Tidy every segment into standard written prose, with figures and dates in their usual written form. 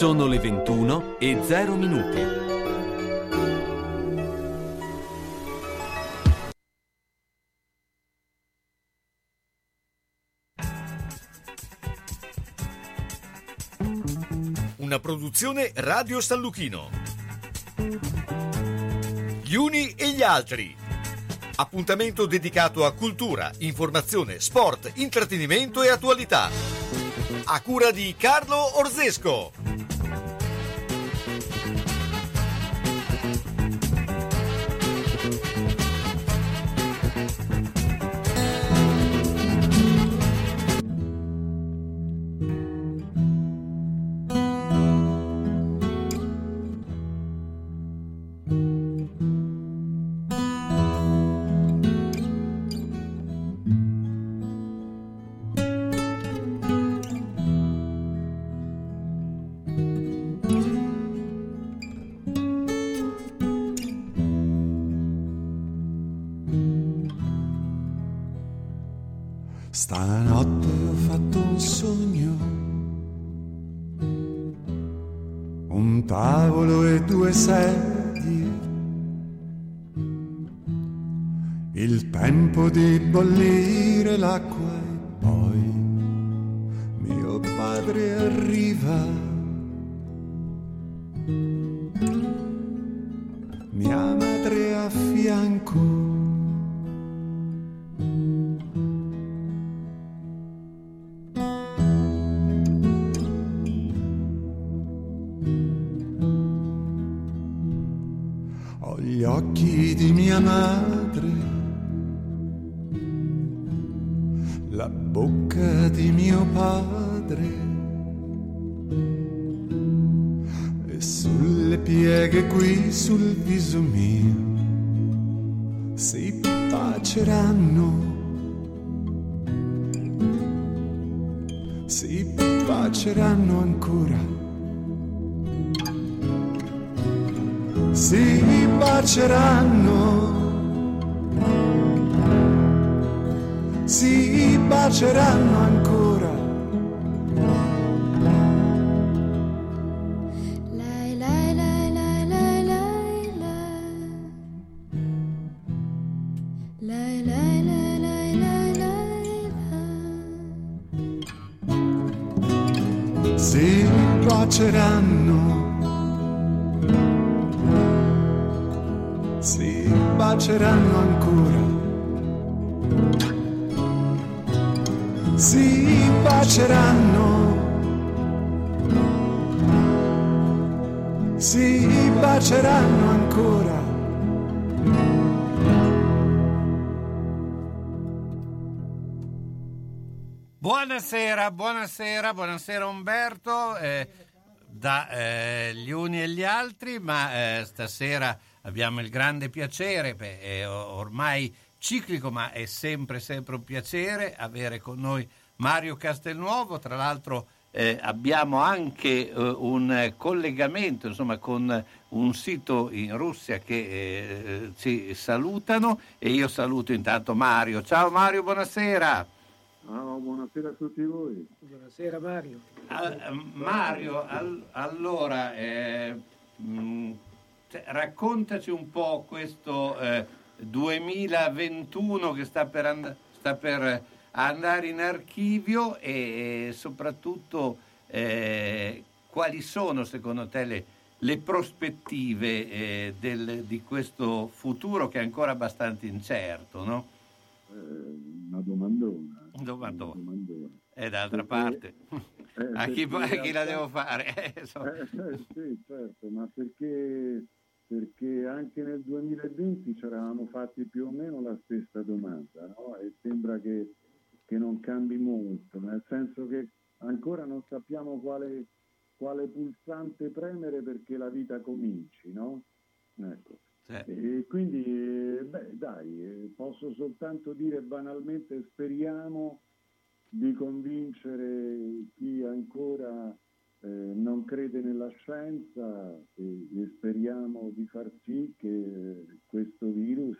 Sono le 21:00. Una produzione Radio San Lucchino. Gli uni e gli altri. Appuntamento dedicato a cultura, informazione, sport, intrattenimento e attualità. A cura di Carlo Orzesco. Stanotte ho fatto un sogno, un tavolo e due sedie, il tempo di bollire l'acqua e poi mio padre arriva, mia madre a fianco. Di mia madre, la bocca di mio padre e sulle pieghe qui sul viso mio si taceranno, si taceranno ancora. Si baceranno, si baceranno ancora. Lai, lai, lai, lai, lai, lai, lai, lai, lai, lai, lai, lai, lai, lai. Si baceranno. Baceranno ancora, si baceranno, si baceranno ancora. Buonasera, buonasera, buonasera Umberto, da gli uni e gli altri, ma stasera abbiamo il grande piacere, è ormai ciclico ma è sempre un piacere avere con noi Mario Castelnuovo. Tra l'altro abbiamo anche un collegamento, insomma, con un sito in Russia che ci salutano, e io saluto intanto Mario. Ciao Mario, buonasera. Oh, buonasera a tutti voi. Buonasera Mario. Mario, allora raccontaci un po' questo 2021 che sta per andare in archivio e soprattutto quali sono secondo te le prospettive di questo futuro che è ancora abbastanza incerto, no? Una domandona. E d'altra parte a chi la devo fare? Sì, certo, ma perché anche nel 2020 ci eravamo fatti più o meno la stessa domanda, no? E sembra che non cambi molto, nel senso che ancora non sappiamo quale pulsante premere perché la vita cominci, no? Ecco. Certo. E quindi, dai, posso soltanto dire banalmente speriamo di convincere chi ancora non crede nella scienza e speriamo di far sì che questo virus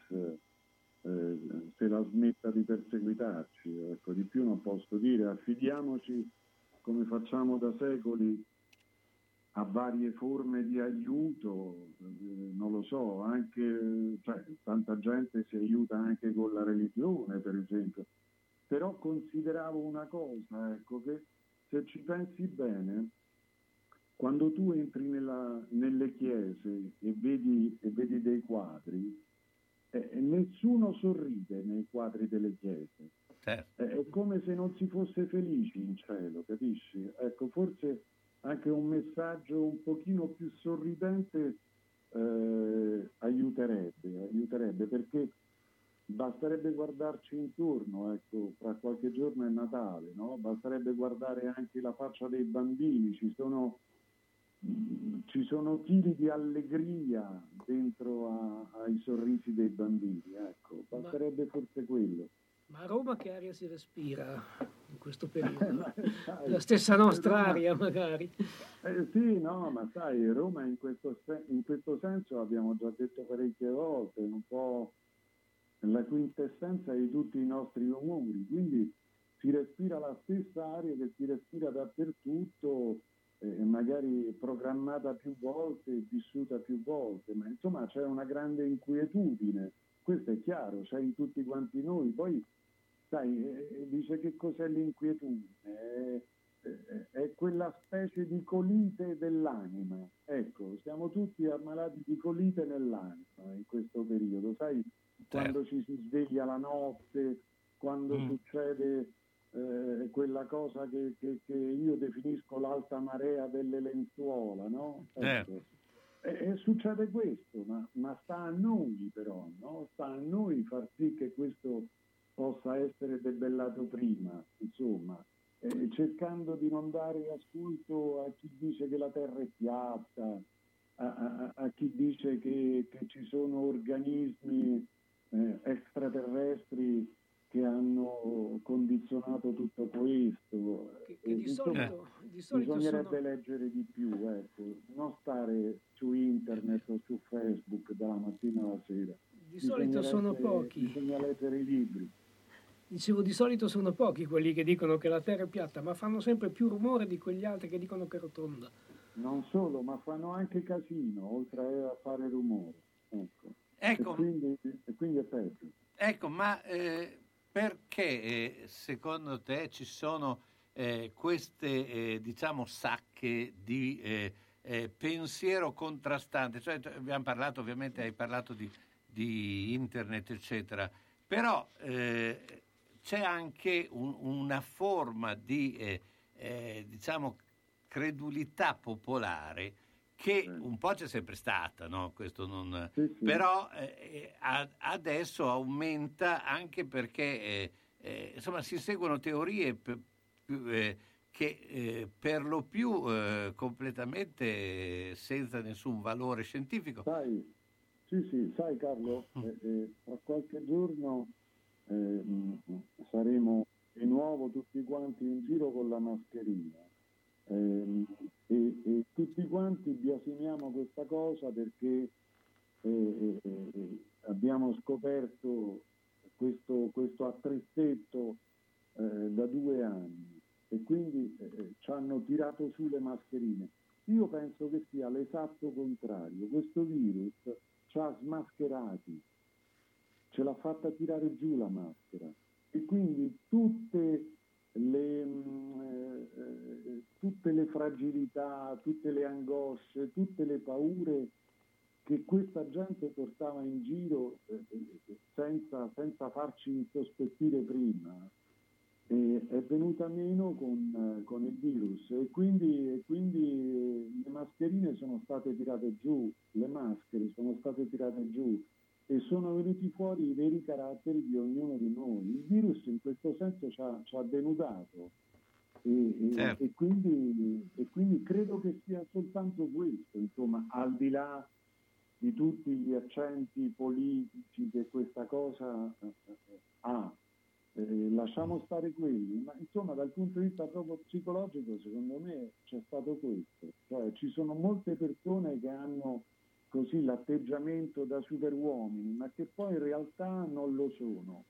se la smetta di perseguitarci. Ecco, di più non posso dire, affidiamoci come facciamo da secoli a varie forme di aiuto, non lo so, anche tanta gente si aiuta anche con la religione, per esempio. Però consideravo una cosa, ecco, che se ci pensi bene, quando tu entri nelle chiese e vedi dei quadri, nessuno sorride nei quadri delle chiese. Certo. È come se non si fosse felici in cielo, capisci? Ecco, forse anche un messaggio un pochino più sorridente aiuterebbe, perché basterebbe guardarci intorno, ecco, fra qualche giorno è Natale, no? Basterebbe guardare anche la faccia dei bambini, ci sono chili di allegria dentro ai sorrisi dei bambini, ecco, basterebbe forse quello. Ma a Roma che aria si respira in questo periodo? La stessa nostra Roma, aria magari. Sì, no, ma sai, Roma in questo senso abbiamo già detto parecchie volte, un po' la quintessenza di tutti i nostri umori, quindi si respira la stessa aria che si respira dappertutto, magari programmata più volte, vissuta più volte, ma insomma c'è una grande inquietudine, questo è chiaro, c'è in tutti quanti noi. Poi sai, dice, che cos'è l'inquietudine? È quella specie di colite dell'anima, ecco, siamo tutti ammalati di colite nell'anima in questo periodo, sai, quando ci si sveglia la notte, quando succede quella cosa che io definisco l'alta marea delle lenzuola, no? Ecco. E succede questo, ma sta a noi però, no? Sta a noi far sì che questo possa essere debellato prima, insomma, cercando di non dare ascolto a chi dice che la terra è piatta, a chi dice che ci sono organismi extraterrestri che hanno condizionato tutto questo, che di solito bisognerebbe leggere di più, ecco, non stare su internet o su Facebook dalla mattina alla sera. Di solito sono pochi, bisogna leggere i libri. Dicevo, di solito sono pochi quelli che dicono che la terra è piatta, ma fanno sempre più rumore di quegli altri che dicono che è rotonda. Non solo, ma fanno anche casino oltre a fare rumore, ecco. Ecco. E quindi è peggio. Ecco, ma perché secondo te ci sono queste diciamo sacche di pensiero contrastante? Cioè, abbiamo parlato, ovviamente hai parlato di internet eccetera, però c'è anche una forma di diciamo credulità popolare che un po' c'è sempre stata, no? Questo non... Sì. Però adesso aumenta anche perché insomma si seguono teorie che per lo più completamente senza nessun valore scientifico. Sai Carlo, tra qualche giorno saremo di nuovo tutti quanti in giro con la mascherina. E tutti quanti biasimiamo questa cosa perché abbiamo scoperto questo attrezzetto da 2 anni e quindi ci hanno tirato su le mascherine. Io penso che sia l'esatto contrario, questo virus ci ha smascherati, ce l'ha fatta tirare giù la maschera e quindi tutte le fragilità, tutte le angosce, tutte le paure che questa gente portava in giro senza farci insospettire prima è venuta meno con il virus e quindi le mascherine sono state tirate giù, le maschere sono state tirate giù e sono venuti fuori i veri caratteri di ognuno di noi. Il virus in questo senso ci ha denudato certo. e quindi credo che sia soltanto questo, insomma, al di là di tutti gli accenti politici che questa cosa ha. Lasciamo stare quelli, ma insomma dal punto di vista proprio psicologico secondo me c'è stato questo, cioè ci sono molte persone che hanno così l'atteggiamento da superuomini, ma che poi in realtà non lo sono.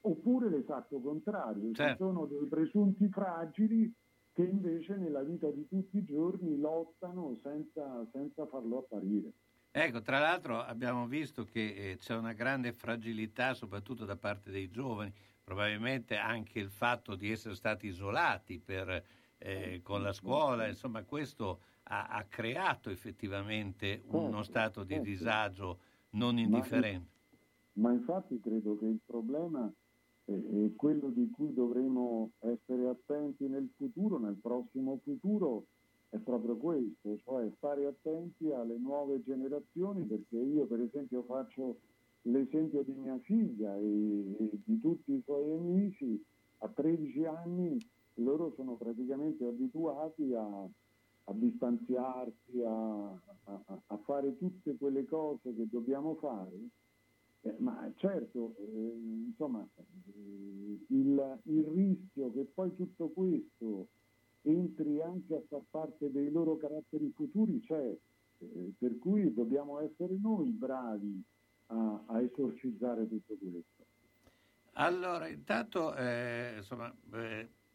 Oppure l'esatto contrario, certo. Ci sono dei presunti fragili che invece nella vita di tutti i giorni lottano senza farlo apparire. Ecco, tra l'altro abbiamo visto che c'è una grande fragilità soprattutto da parte dei giovani, probabilmente anche il fatto di essere stati isolati con la scuola, insomma questo ha creato effettivamente uno stato di disagio non indifferente. Ma infatti credo che il problema è quello di cui dovremo essere attenti nel futuro, nel prossimo futuro, è proprio questo, cioè stare attenti alle nuove generazioni, perché io per esempio faccio l'esempio di mia figlia e di tutti i suoi amici. A 13 anni loro sono praticamente abituati a distanziarsi, a fare tutte quelle cose che dobbiamo fare, ma certo il rischio che poi tutto questo entri anche a far parte dei loro caratteri futuri c'è, per cui dobbiamo essere noi bravi a esorcizzare tutto questo. Allora intanto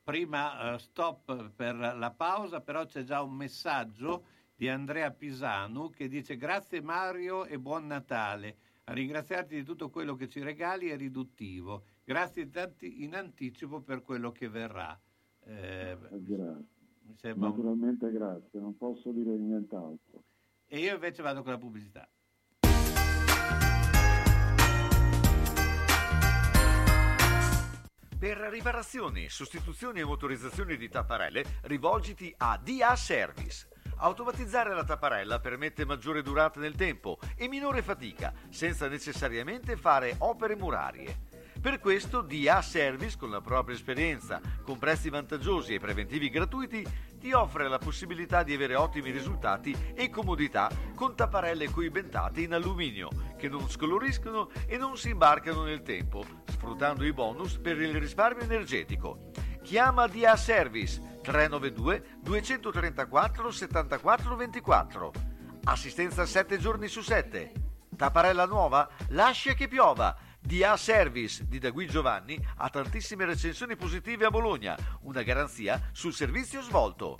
prima stop per la pausa, però c'è già un messaggio di Andrea Pisano che dice: grazie Mario e buon Natale, a ringraziarti di tutto quello che ci regali è riduttivo, grazie tanti in anticipo per quello che verrà. Grazie. Mi sembra naturalmente grazie, non posso dire nient'altro. E io invece vado con la pubblicità. Per riparazioni, sostituzioni e motorizzazioni di tapparelle rivolgiti a DA Service. Automatizzare la tapparella permette maggiore durata nel tempo e minore fatica, senza necessariamente fare opere murarie. Per questo DA Service, con la propria esperienza, con prezzi vantaggiosi e preventivi gratuiti, ti offre la possibilità di avere ottimi risultati e comodità con tapparelle coibentate in alluminio, che non scoloriscono e non si imbarcano nel tempo, sfruttando i bonus per il risparmio energetico. Chiama DA Service 392 234 74 24. Assistenza 7 giorni su 7. Tapparella nuova? Lascia che piova! DA Service di Dagui Giovanni ha tantissime recensioni positive a Bologna, una garanzia sul servizio svolto.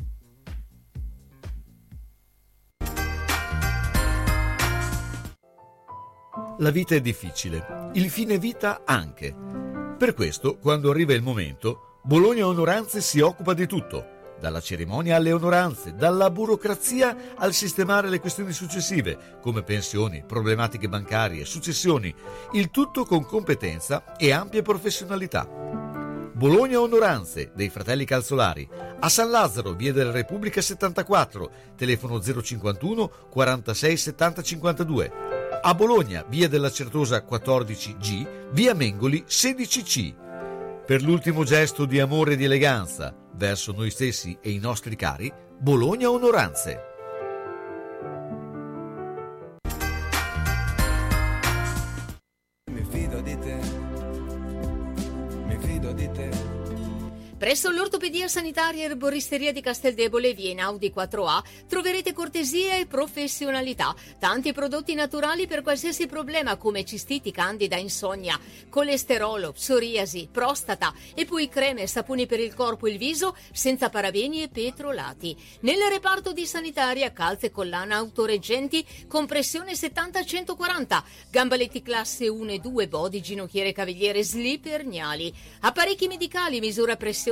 La vita è difficile, il fine vita anche. Per questo, quando arriva il momento, Bologna Onoranze si occupa di tutto. Dalla cerimonia alle onoranze, dalla burocrazia al sistemare le questioni successive, come pensioni, problematiche bancarie, successioni, il tutto con competenza e ampie professionalità. Bologna Onoranze, dei Fratelli Calzolari, a San Lazzaro, via della Repubblica 74, telefono 051 46 70 52. A Bologna, via della Certosa 14G, via Mengoli 16C. Per l'ultimo gesto di amore e di eleganza verso noi stessi e i nostri cari, Bologna Onoranze. Mi fido di te. Presso l'Ortopedia Sanitaria e Erboristeria di Casteldebole, via Einaudi 4A, troverete cortesia e professionalità. Tanti prodotti naturali per qualsiasi problema come cistiti, candida, insonnia, colesterolo, psoriasi, prostata, e poi creme e saponi per il corpo e il viso senza parabeni e petrolati. Nel reparto di sanitaria, calze, collana, autoreggenti, compressione 70-140, gambaletti classe 1 e 2, body, ginocchiere, cavigliere, slip, erniali, apparecchi medicali, misura pressione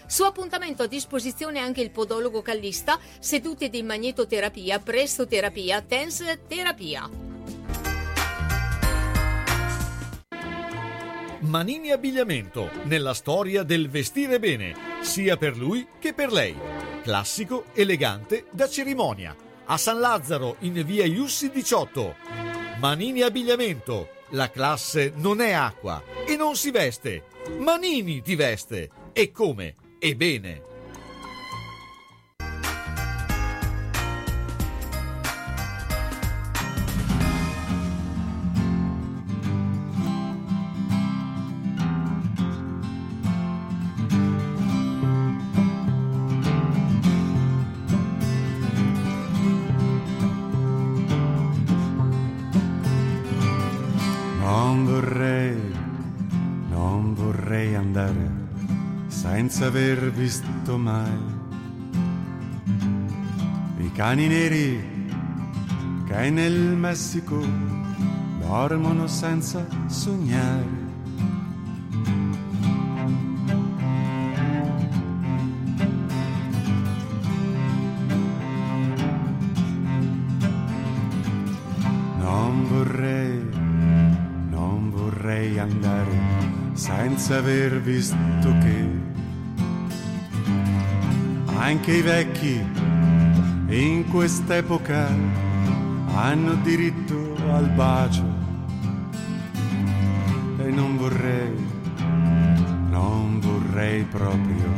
Su appuntamento a disposizione anche il podologo callista, sedute di magnetoterapia, pressoterapia, TENS terapia. Manini Abbigliamento, nella storia del vestire bene, sia per lui che per lei. Classico, elegante, da cerimonia. A San Lazzaro, in via Iussi 18. Manini Abbigliamento, la classe non è acqua e non si veste. Manini ti veste, e come, e bene. andare senza aver visto mai i cani neri che nel Messico dormono senza sognare. Non vorrei andare senza aver visto che anche i vecchi in quest'epoca hanno diritto al bacio. E non vorrei proprio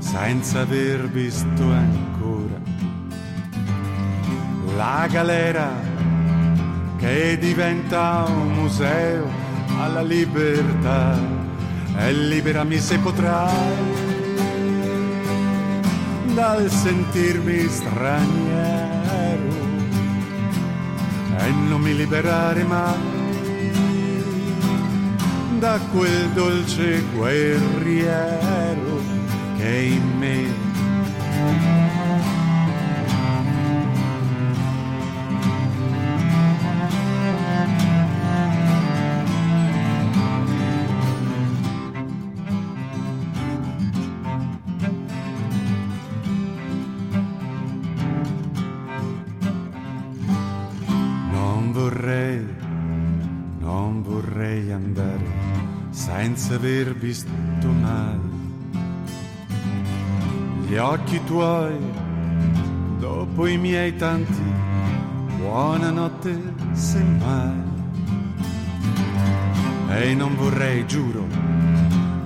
senza aver visto ancora la galera che diventa un museo alla libertà. E liberami se potrai dal sentirmi straniero e non mi liberare mai da quel dolce guerriero che è in me. Non vorrei andare senza aver visto mai gli occhi tuoi dopo i miei tanti buonanotte semmai. E non vorrei, giuro,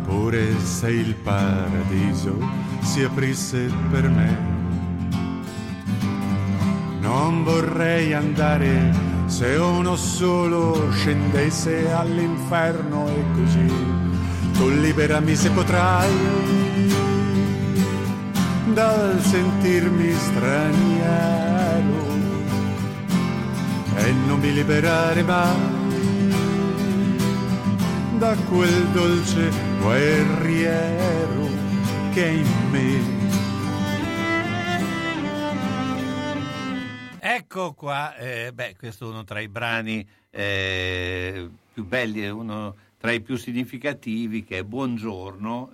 pure se il paradiso si aprisse per me. Non vorrei andare se uno solo scendesse all'inferno e così. Tu liberami se potrai dal sentirmi straniero e non mi liberare mai da quel dolce guerriero che è in me. Ecco qua, questo è uno tra i brani più belli, è uno tra i più significativi, che è Buongiorno.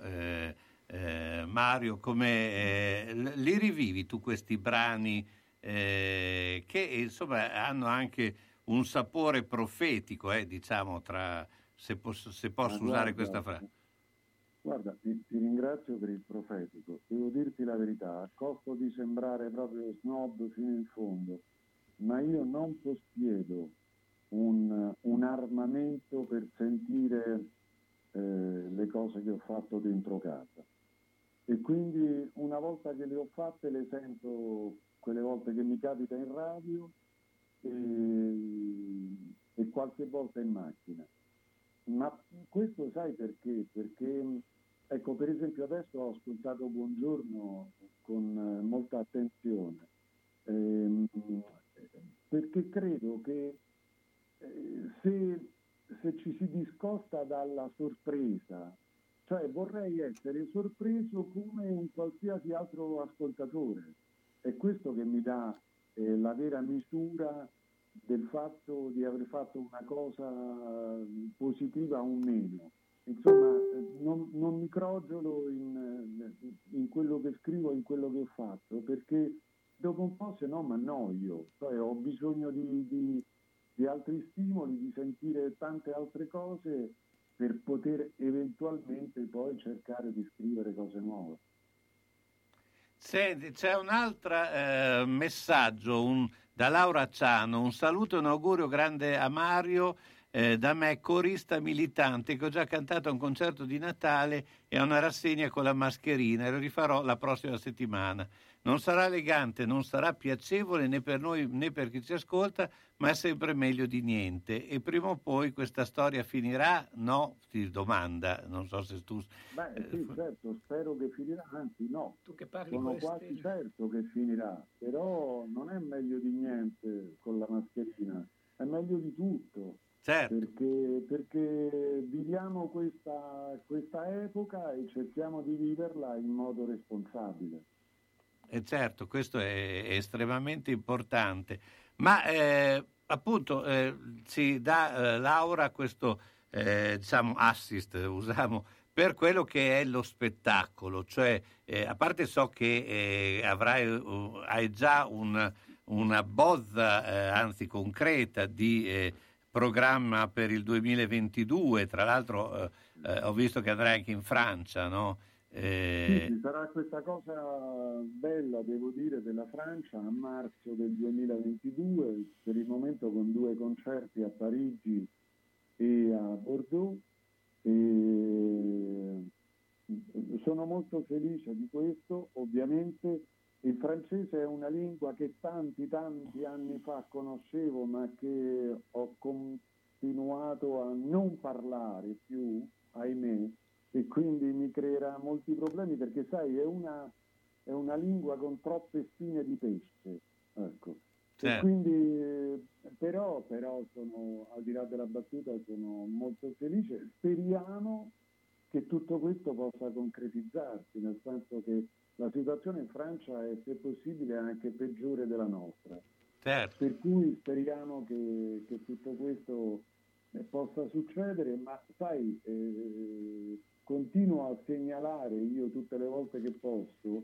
Mario, come li rivivi tu questi brani che insomma hanno anche un sapore profetico, diciamo, tra, se posso usare questa frase. Guarda, ti ringrazio per il profetico. Devo dirti la verità, a costo di sembrare proprio snob fino in fondo, ma io non possiedo un armamento per sentire le cose che ho fatto dentro casa. E quindi una volta che le ho fatte le sento quelle volte che mi capita in radio e qualche volta in macchina. Ma questo sai perché? Perché... Ecco, per esempio adesso ho ascoltato Buongiorno con molta attenzione, perché credo che se ci si discosta dalla sorpresa, cioè vorrei essere sorpreso come un qualsiasi altro ascoltatore, è questo che mi dà la vera misura del fatto di aver fatto una cosa positiva o meno. Insomma, non mi crogiolo in quello che scrivo, in quello che ho fatto, perché dopo un po' se no mi annoio, cioè ho bisogno di altri stimoli, di sentire tante altre cose per poter eventualmente poi cercare di scrivere cose nuove. Senti, c'è un altro messaggio da Laura Ciano: un saluto e un augurio grande a Mario. Da me, corista militante, che ho già cantato a un concerto di Natale e a una rassegna con la mascherina, e lo rifarò la prossima settimana. Non sarà elegante, non sarà piacevole né per noi né per chi ci ascolta, ma è sempre meglio di niente. E prima o poi questa storia finirà? No? Ti domanda, non so se tu... Beh, sì, certo, spero che finirà, anzi no. Tu che parli sono quasi certo che finirà, però non è meglio di niente con la mascherina, è meglio di tutto. Certo. Perché Viviamo questa epoca e cerchiamo di viverla in modo responsabile. E certo, questo è estremamente importante. Ma appunto ci dà Laura questo assist, usiamo, per quello che è lo spettacolo, cioè a parte so che hai già una bozza anzi concreta di programma per il 2022, tra l'altro ho visto che andrai anche in Francia, no? Sì, ci sarà questa cosa bella, devo dire, della Francia a marzo del 2022, per il momento con 2 concerti a Parigi e a Bordeaux, e sono molto felice di questo. Ovviamente il francese è una lingua che tanti anni fa conoscevo, ma che ho continuato a non parlare più, ahimè, e quindi mi creerà molti problemi, perché sai, è una lingua con troppe spine di pesce, ecco. E quindi però sono, al di là della battuta, sono molto felice. Speriamo che tutto questo possa concretizzarsi, nel senso che la situazione in Francia è, se possibile, anche peggiore della nostra. Certo. Per cui speriamo che tutto questo possa succedere, ma sai, continuo a segnalare io tutte le volte che posso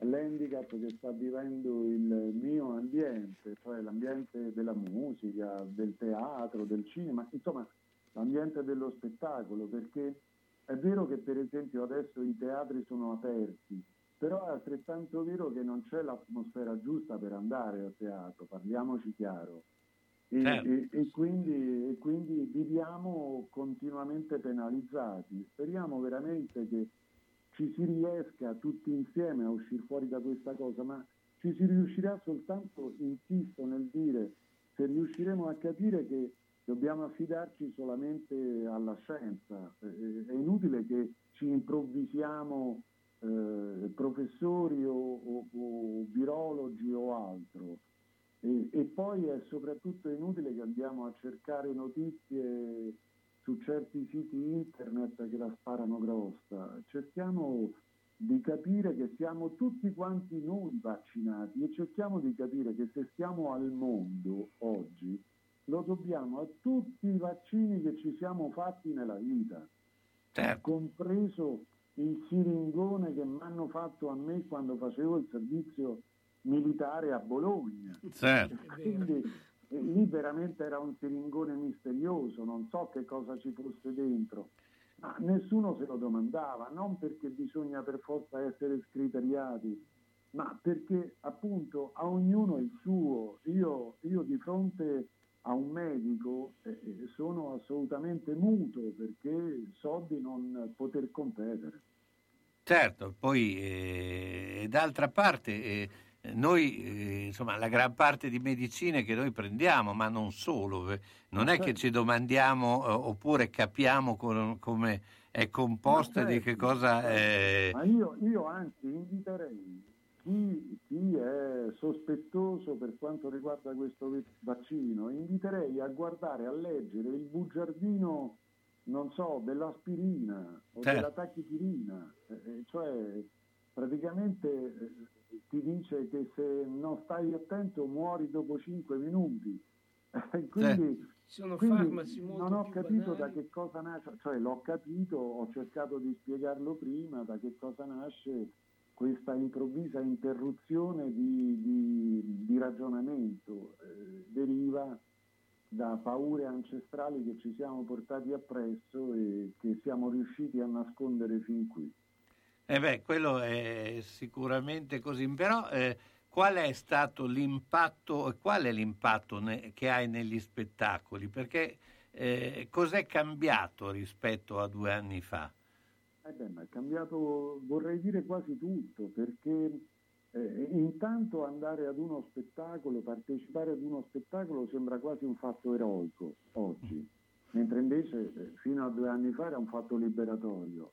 l'handicap che sta vivendo il mio ambiente, cioè l'ambiente della musica, del teatro, del cinema, insomma l'ambiente dello spettacolo, perché è vero che per esempio adesso i teatri sono aperti, però è altrettanto vero che non c'è l'atmosfera giusta per andare al teatro, parliamoci chiaro, e quindi viviamo continuamente penalizzati. Speriamo veramente che ci si riesca tutti insieme a uscire fuori da questa cosa, ma ci si riuscirà soltanto, insisto nel dire, se riusciremo a capire che dobbiamo affidarci solamente alla scienza. È inutile che ci improvvisiamo professori o virologi o altro, e poi è soprattutto inutile che andiamo a cercare notizie su certi siti internet che la sparano grossa. Cerchiamo di capire che siamo tutti quanti noi vaccinati, e cerchiamo di capire che se stiamo al mondo oggi lo dobbiamo a tutti i vaccini che ci siamo fatti nella vita, compreso il siringone che mi hanno fatto a me quando facevo il servizio militare a Bologna. Certo. Quindi, e lì veramente era un siringone misterioso, non so che cosa ci fosse dentro, ma nessuno se lo domandava, non perché bisogna per forza essere scriteriati, ma perché appunto a ognuno il suo. Io di fronte a un medico sono assolutamente muto, perché so di non poter competere. Certo, poi d'altra parte noi, insomma, la gran parte di medicine che noi prendiamo, ma non solo, non è che ci domandiamo oppure capiamo come è composta, di che cosa è. Ma io anzi inviterei chi è sospettoso per quanto riguarda questo vaccino, inviterei a guardare, a leggere il bugiardino, non so, dell'aspirina o della tachipirina, cioè praticamente ti dice che se non stai attento muori dopo 5 minuti. Quindi sono farmaci molto, non ho capito banali. Da che cosa nasce, cioè l'ho capito, ho cercato di spiegarlo prima, da che cosa nasce questa improvvisa interruzione di ragionamento. Deriva da paure ancestrali che ci siamo portati appresso e che siamo riusciti a nascondere fin qui. Quello è sicuramente così, però qual è stato l'impatto, qual è l'impatto che hai negli spettacoli? Perché cos'è cambiato rispetto a 2 anni fa? Ma è cambiato, vorrei dire, quasi tutto, perché intanto andare ad uno spettacolo, partecipare ad uno spettacolo sembra quasi un fatto eroico oggi, mentre invece fino a 2 anni fa era un fatto liberatorio.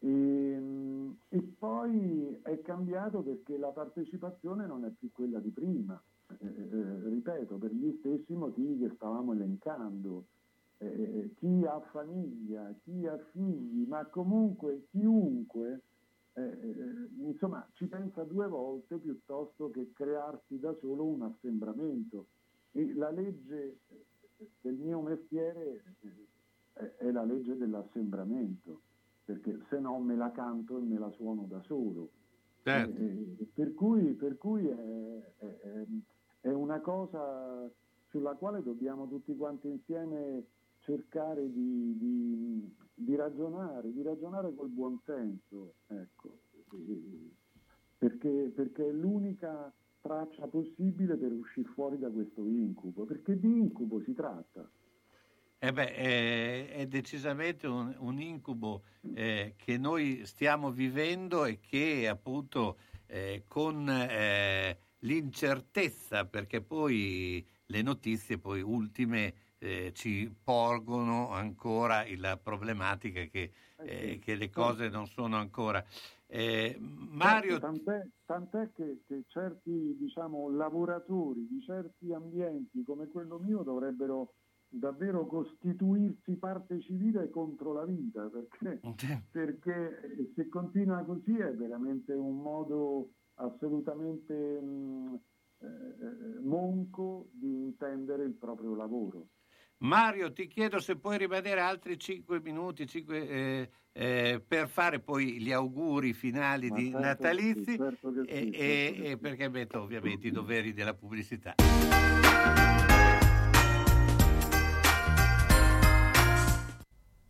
E poi è cambiato perché la partecipazione non è più quella di prima, ripeto, per gli stessi motivi che stavamo elencando. chi ha famiglia, chi ha figli, ma comunque chiunque, insomma, ci pensa due volte piuttosto che crearsi da solo un assembramento. E la legge del mio mestiere è la legge dell'assembramento, perché se no me la canto e me la suono da solo. Certo. Per cui è una cosa sulla quale dobbiamo tutti quanti insieme cercare di ragionare, col buon senso, ecco, perché è l'unica traccia possibile per uscire fuori da questo incubo, perché di incubo si tratta. È decisamente un incubo che noi stiamo vivendo e che appunto con l'incertezza, perché poi le notizie poi ultime ci porgono ancora la problematica che le cose non sono ancora. Mario... Tant'è che certi, diciamo, lavoratori di certi ambienti come quello mio dovrebbero davvero costituirsi parte civile contro la vita, perché se continua così è veramente un modo assolutamente monco di intendere il proprio lavoro. Mario, ti chiedo se puoi rimanere altri 5 minuti, per fare poi gli auguri finali di natalizi, certo, perché metto ovviamente i doveri della pubblicità.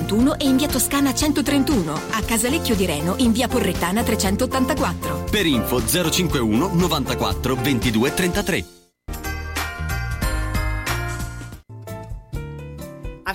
e in via Toscana 131, a Casalecchio di Reno in via Porrettana 384. Per info 051 94 22 33. A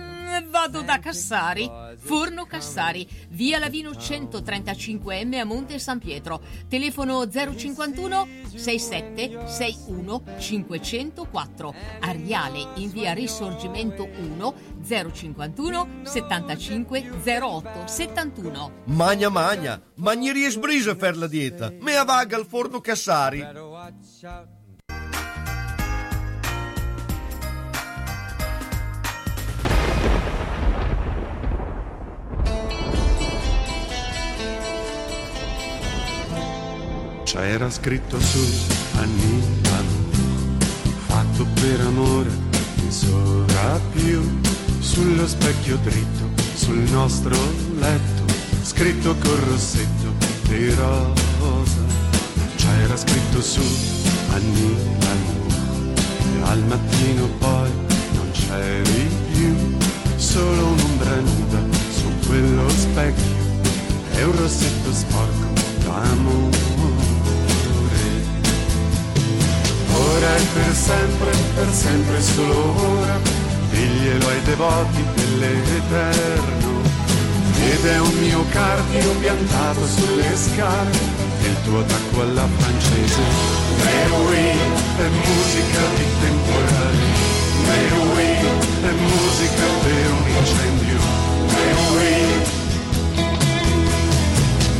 Vado da Cassari, Forno Cassari, via Lavino 135M a Monte San Pietro, telefono 051 67 61 504, a Riale in via Risorgimento 1 051 75 08 71. Magna magna, magnerie sbrise per la dieta, me a vaga al Forno Cassari. C'era scritto su Annibalo, fatto per amore, misura più, sullo specchio dritto, sul nostro letto, scritto col rossetto di rosa. C'era scritto su Annibalo, e al mattino poi non c'eri più, solo un'ombra nuda su quello specchio, e un rossetto sporco d'amore. Ora è per sempre è solo ora, diglielo ai devoti dell'Eterno. Ed è un mio cardio piantato sulle scarpe, il tuo tacco alla francese. Meroui è musica di temporale, Meroui è musica per un incendio, Meroui.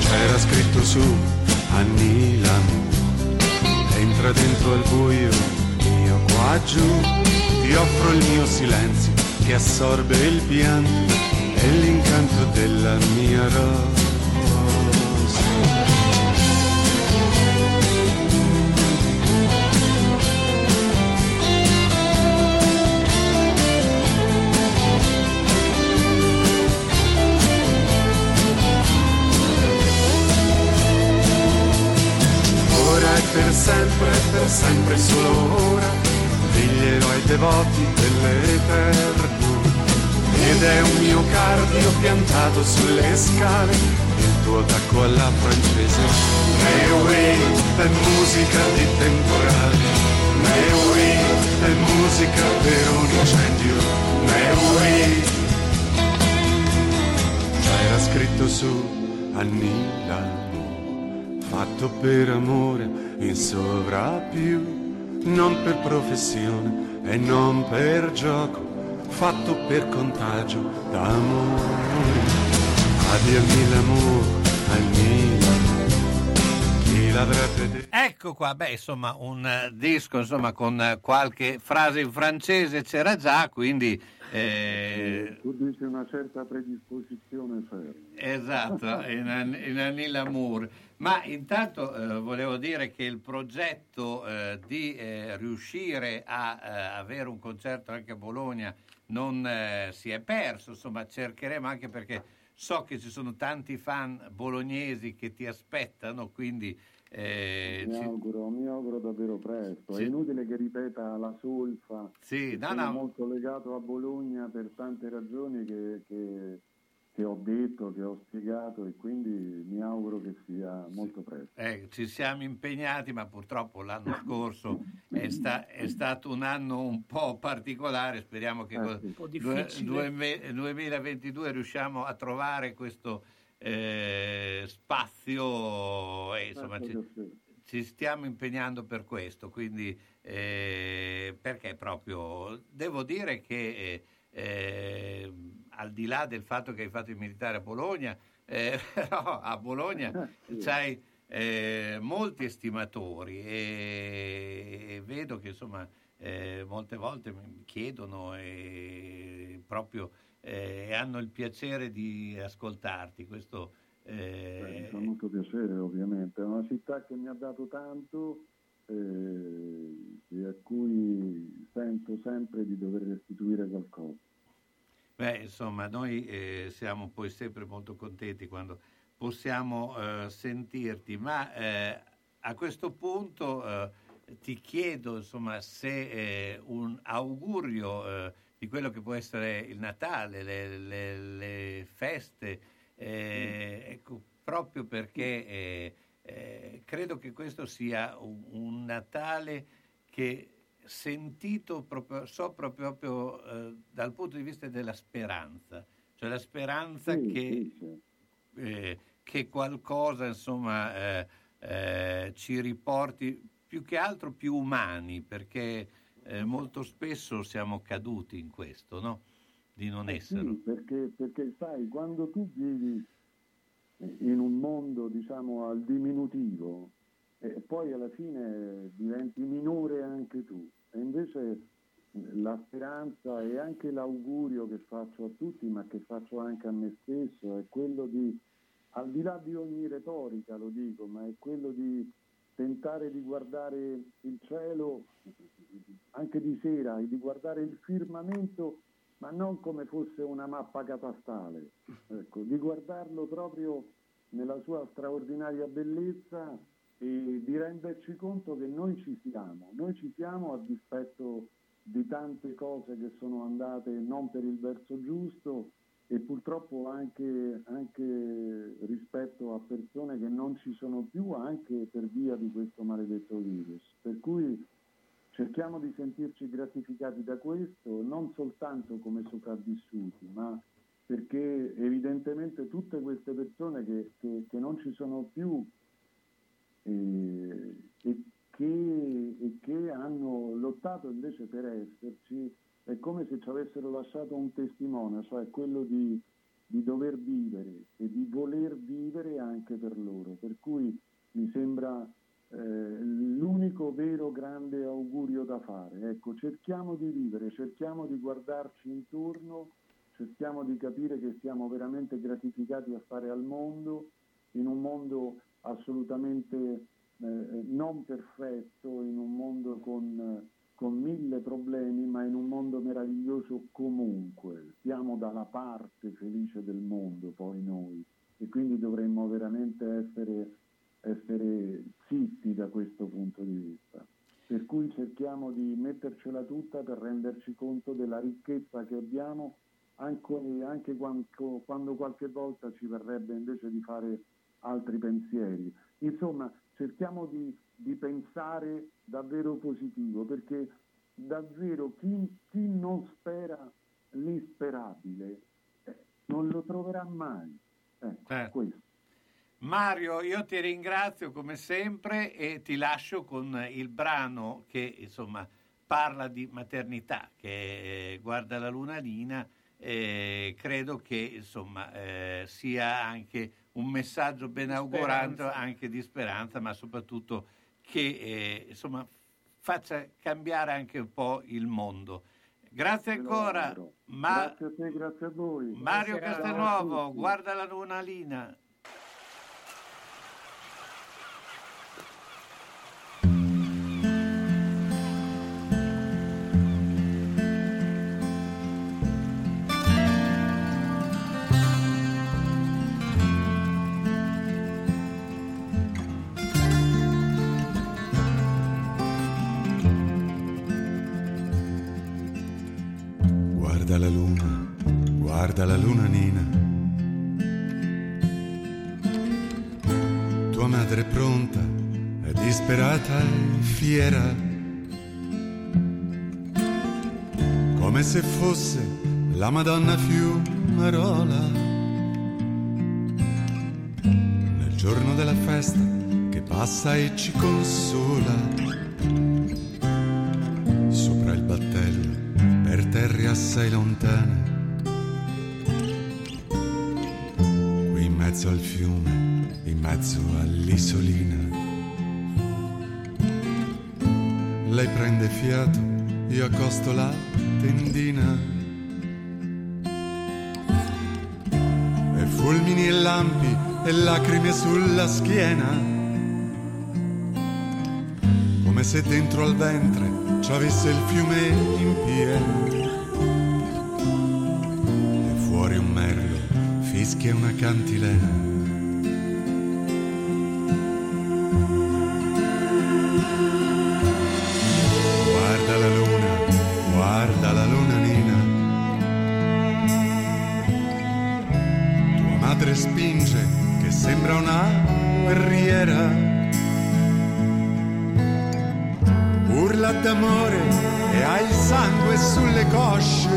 C'era scritto su Anilamo, entra dentro al buio, io qua giù, ti offro il mio silenzio che assorbe il pianto e l'incanto della mia rosa. Per sempre solo ora, diglielo ai devoti dell'Eterno. Ed è un mio cardio piantato sulle scale, il tuo tacco alla francese. Meoui è musica di temporale, Meoui è musica per un incendio, Meoui. C'era scritto su Annila, fatto per amore, in sovrappiù, non per professione e non per gioco, fatto per contagio d'amore. Addio al Milano, al Milano, chi l'avrebbe detto? Ecco qua, beh, insomma, un disco, insomma, con qualche frase in francese c'era già, quindi... tu dici una certa predisposizione ferma. Esatto, in Anila Moore. Ma intanto volevo dire che il progetto di riuscire a avere un concerto anche a Bologna non si è perso, insomma cercheremo, anche perché so che ci sono tanti fan bolognesi che ti aspettano, quindi... mi auguro davvero presto, sì. È inutile che ripeta la solfa, sì, no, sono molto legato a Bologna per tante ragioni che ho detto, che ho spiegato, e quindi mi auguro che sia molto presto. Ci siamo impegnati, ma purtroppo l'anno scorso è stato un anno un po' particolare, speriamo che nel 2022 riusciamo a trovare questo spazio, insomma ci stiamo impegnando per questo, quindi perché proprio devo dire che al di là del fatto che hai fatto il militare a Bologna, però a Bologna c'hai molti estimatori e vedo che insomma molte volte mi chiedono proprio e hanno il piacere di ascoltarti. Questo mi fa molto piacere, ovviamente. È una città che mi ha dato tanto e a cui sento sempre di dover restituire qualcosa. Beh, insomma, noi siamo poi sempre molto contenti quando possiamo sentirti, ma a questo punto ti chiedo, insomma, se un augurio di quello che può essere il Natale, le feste, ecco, proprio perché credo che questo sia un Natale che sentito proprio, sopra proprio dal punto di vista della speranza, cioè la speranza che qualcosa insomma ci riporti più che altro più umani, perché molto spesso siamo caduti in questo, no? Di non esserlo. Sì, perché sai, quando tu vivi in un mondo diciamo al diminutivo, poi alla fine diventi minore anche tu, e invece la speranza e anche l'augurio che faccio a tutti, ma che faccio anche a me stesso, è quello di, al di là di ogni retorica lo dico, ma è quello di tentare di guardare il cielo anche di sera e di guardare il firmamento, ma non come fosse una mappa catastale, ecco, di guardarlo proprio nella sua straordinaria bellezza e di renderci conto che noi ci siamo a dispetto di tante cose che sono andate non per il verso giusto, e purtroppo anche rispetto a persone che non ci sono più, anche per via di questo maledetto virus. Per cui cerchiamo di sentirci gratificati da questo, non soltanto come sopravvissuti, ma perché evidentemente tutte queste persone che non ci sono più, e che hanno lottato invece per esserci, è come se ci avessero lasciato un testimone, cioè quello di dover vivere e di voler vivere anche per loro, per cui mi sembra l'unico vero grande augurio da fare, ecco, cerchiamo di vivere, cerchiamo di guardarci intorno, cerchiamo di capire che siamo veramente gratificati a stare al mondo, in un mondo assolutamente non perfetto, in un mondo con mille problemi, ma in un mondo meraviglioso comunque. Siamo dalla parte felice del mondo poi noi, e quindi dovremmo veramente essere zitti da questo punto di vista. Per cui cerchiamo di mettercela tutta per renderci conto della ricchezza che abbiamo, anche quando qualche volta ci verrebbe invece di fare altri pensieri. Insomma, cerchiamo di pensare davvero positivo, perché davvero chi non spera l'insperabile non lo troverà mai. Questo. Mario, io ti ringrazio come sempre e ti lascio con il brano che insomma parla di maternità, che guarda la lunarina, credo che insomma sia anche un messaggio benaugurante, anche di speranza, ma soprattutto che insomma faccia cambiare anche un po' il mondo. Grazie ancora, grazie a te, grazie a voi. Mario Castelnuovo, guarda la lunalina. Guarda la luna nina, tua madre è pronta, è disperata e fiera, come se fosse la Madonna Fiumarola. Nel giorno della festa che passa e ci consola, sopra il battello, per terre assai lontane, in mezzo al fiume, in mezzo all'isolina. Lei prende fiato, io accosto la tendina, e fulmini e lampi e lacrime sulla schiena, come se dentro al ventre ci avesse il fiume in piena, e fuori un merlo fischia una cantilena. Guarda la luna nina, tua madre spinge che sembra una guerriera, urla d'amore e ha il sangue sulle cosce.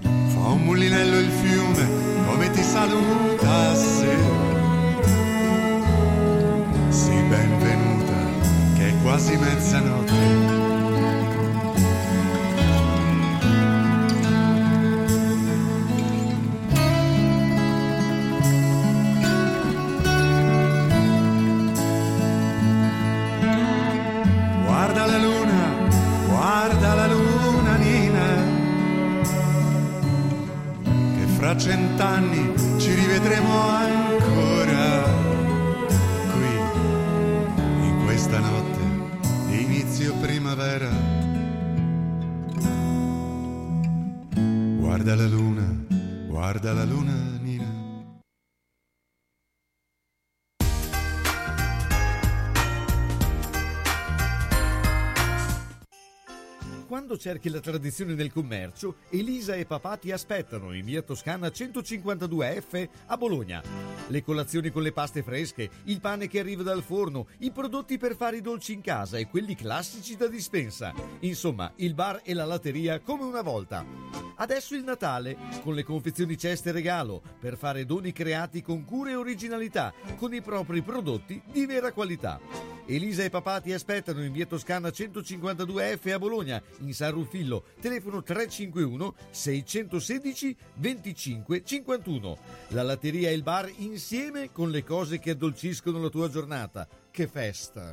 Fa un mulinello il fiume come ti salutasse. Sì, benvenuta, che è quasi mezzanotte. Fra 100 anni ci rivedremo ancora qui, in questa notte di inizio primavera. Guarda la luna, Nina. Quando cerchi la tradizione nel commercio, Elisa e papà ti aspettano in via Toscana 152F a Bologna. Le colazioni con le paste fresche, il pane che arriva dal forno, i prodotti per fare i dolci in casa e quelli classici da dispensa. Insomma, il bar e la latteria come una volta. Adesso il Natale, con le confezioni ceste regalo, per fare doni creati con cura e originalità, con i propri prodotti di vera qualità. Elisa e papà ti aspettano in via Toscana 152F a Bologna, in San Ruffillo, telefono 351 616 25 51. La latteria e il bar insieme con le cose che addolciscono la tua giornata. Che festa!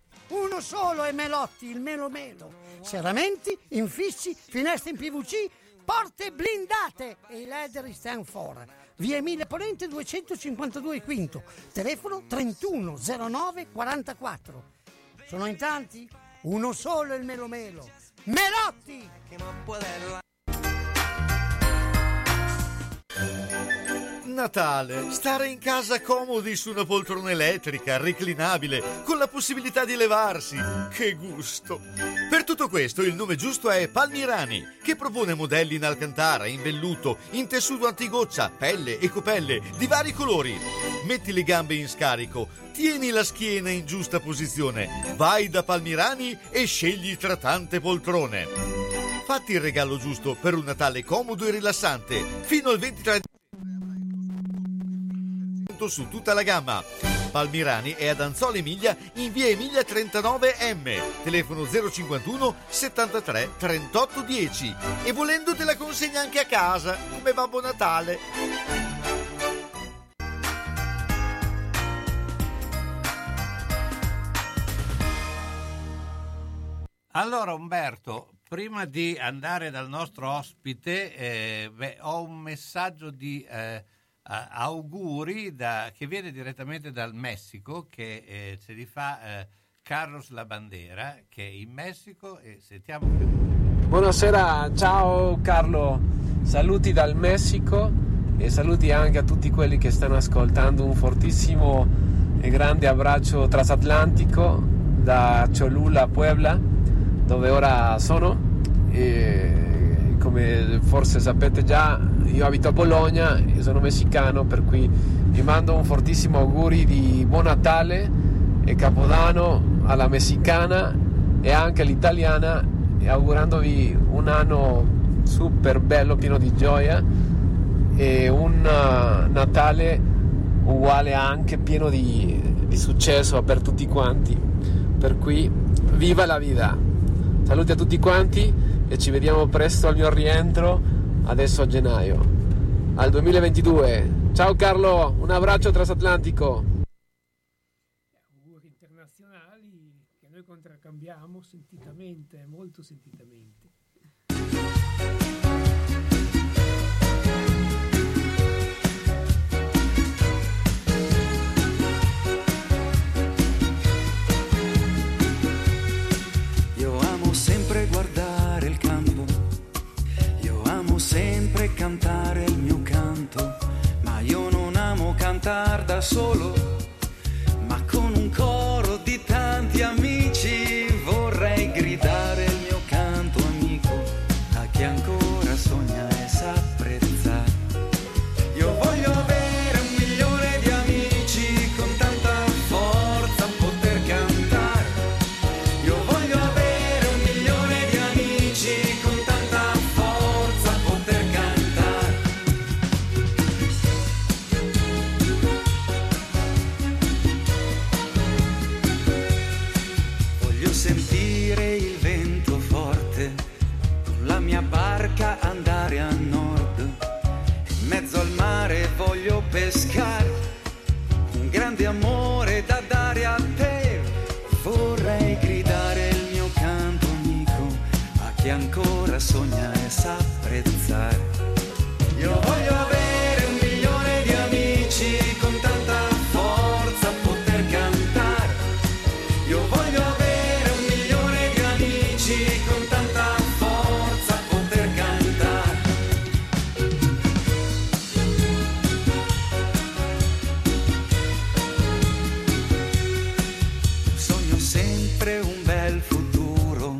Uno solo è Melotti, il melo. Serramenti, infissi, finestre in PVC, porte blindate e i leder stand for. Via Emilia Ponente 252 Quinto, telefono 31 09 44. Sono in tanti? Uno solo è il melo. Melotti! Natale, stare in casa comodi su una poltrona elettrica, reclinabile, con la possibilità di levarsi. Che gusto! Per tutto questo il nome giusto è Palmirani, che propone modelli in alcantara, in velluto, in tessuto antigoccia, pelle e copelle di vari colori. Metti le gambe in scarico, tieni la schiena in giusta posizione, vai da Palmirani e scegli tra tante poltrone. Fatti il regalo giusto per un Natale comodo e rilassante, fino al 23 su tutta la gamma. Palmirani è ad Anzola Emilia in via Emilia 39M, telefono 051 73 38 10 e volendo te la consegna anche a casa come Babbo Natale. Allora Umberto, prima di andare dal nostro ospite ho un messaggio di auguri che viene direttamente dal Messico, che ce li fa Carlos La Bandera, che è in Messico, e sentiamo. Buonasera, ciao Carlo, saluti dal Messico e saluti anche a tutti quelli che stanno ascoltando. Un fortissimo e grande abbraccio transatlantico da Cholula, Puebla, dove ora sono. Come forse sapete già, io abito a Bologna e sono messicano, per cui vi mando un fortissimo auguri di buon Natale e Capodanno alla messicana e anche all'italiana, e augurandovi un anno super bello, pieno di gioia, e un Natale uguale anche pieno di successo per tutti quanti, per cui viva la vita. Saluti a tutti quanti e ci vediamo presto al mio rientro, adesso a gennaio, al 2022. Ciao Carlo, un abbraccio transatlantico. Auguri internazionali che noi contraccambiamo sentitamente, molto sentitamente. Io amo sempre guardare il campo, io amo sempre cantare il mio canto, ma io non amo cantar da solo, ma con un coro di tanti amici vorrei gridare il mio canto amico a chi ancora sogna e sa apprezzare. Io voglio avere 1 milione di amici con tanta forza poter cantare, io voglio avere 1 milione di amici con tanta forza poter cantare. Voglio sentire il vento forte, con la mia barca andare a nord, in mezzo al mare voglio pescare, un grande amore da dare a te, vorrei gridare il mio canto amico a chi ancora sogna e sa apprezzare. Io voglio avere 1 milione di amici con tanta forza a poter cantare, io voglio avere 1 milione di amici con tanta forza a poter cantare. Sogno sempre un bel futuro,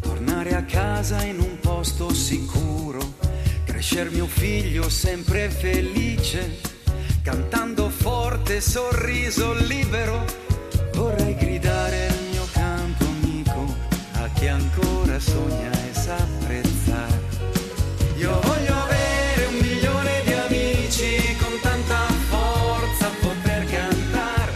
tornare a casa in un posto sicuro, crescer mio figlio sempre felice, cantando forte, sorriso libero, vorrei gridare il mio canto amico a chi ancora sogna e sa apprezzare. Io voglio avere 1 milione di amici con tanta forza poter cantare,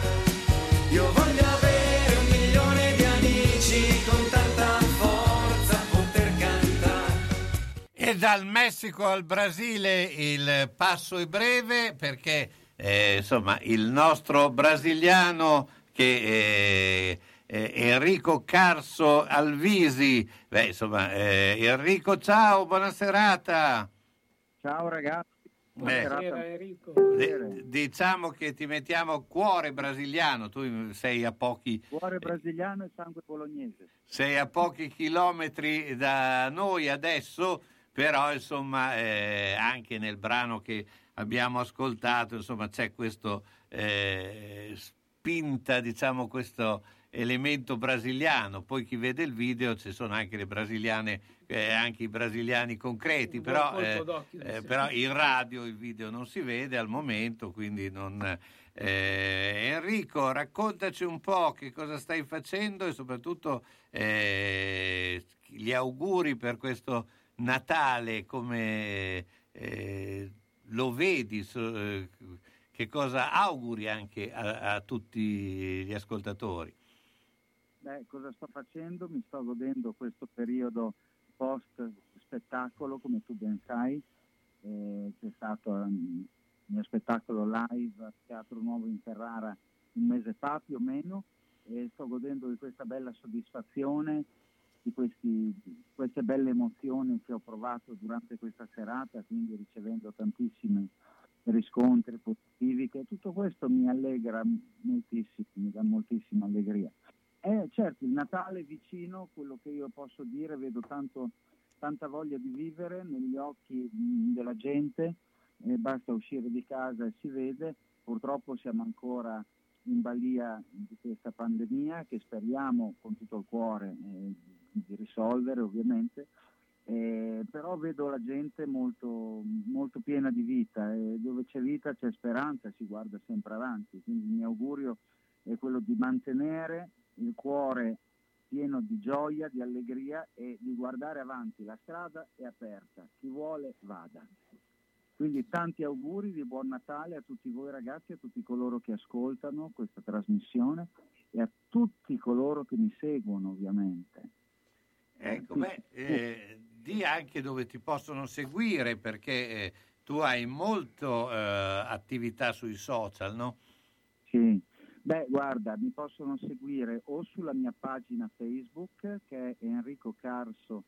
io voglio avere 1 milione di amici con tanta forza poter cantare. E dal Messico al Brasile il passo è breve perché insomma il nostro brasiliano che Enrico Carso Alvisi, Enrico, ciao, buona serata. Ciao ragazzi. Buonasera Enrico. Diciamo che ti mettiamo cuore brasiliano, tu sei a pochi cuore brasiliano e sangue bolognese. Sei a pochi chilometri da noi adesso, però insomma anche nel brano che abbiamo ascoltato, insomma c'è questo spinta, diciamo questo elemento brasiliano. Poi chi vede il video ci sono anche le brasiliane, anche i brasiliani concreti, però in radio il video non si vede al momento, quindi non. Enrico, raccontaci un po' che cosa stai facendo e soprattutto gli auguri per questo Natale, come lo vedi, che cosa auguri anche a tutti gli ascoltatori. Beh, cosa sto facendo? Mi sto godendo questo periodo post spettacolo, come tu ben sai, c'è stato il mio spettacolo live al Teatro Nuovo in Ferrara 1 mese fa più o meno, e sto godendo di questa bella soddisfazione, di queste belle emozioni che ho provato durante questa serata, quindi ricevendo tantissimi riscontri positivi, che tutto questo mi allegra moltissimo, mi dà moltissima allegria. E certo, il Natale è vicino, quello che io posso dire, vedo tanta voglia di vivere negli occhi della gente, basta uscire di casa e si vede. Purtroppo siamo ancora in balia di questa pandemia, che speriamo con tutto il cuore di risolvere ovviamente, però vedo la gente molto, molto piena di vita, e dove c'è vita c'è speranza, si guarda sempre avanti, quindi il mio augurio è quello di mantenere il cuore pieno di gioia, di allegria e di guardare avanti, la strada è aperta, chi vuole vada. Quindi tanti auguri di buon Natale a tutti voi ragazzi, a tutti coloro che ascoltano questa trasmissione e a tutti coloro che mi seguono ovviamente. Ecco, beh, di anche dove ti possono seguire, perché tu hai molto attività sui social, no? Sì, beh, guarda, mi possono seguire o sulla mia pagina Facebook, che è Enrico Carso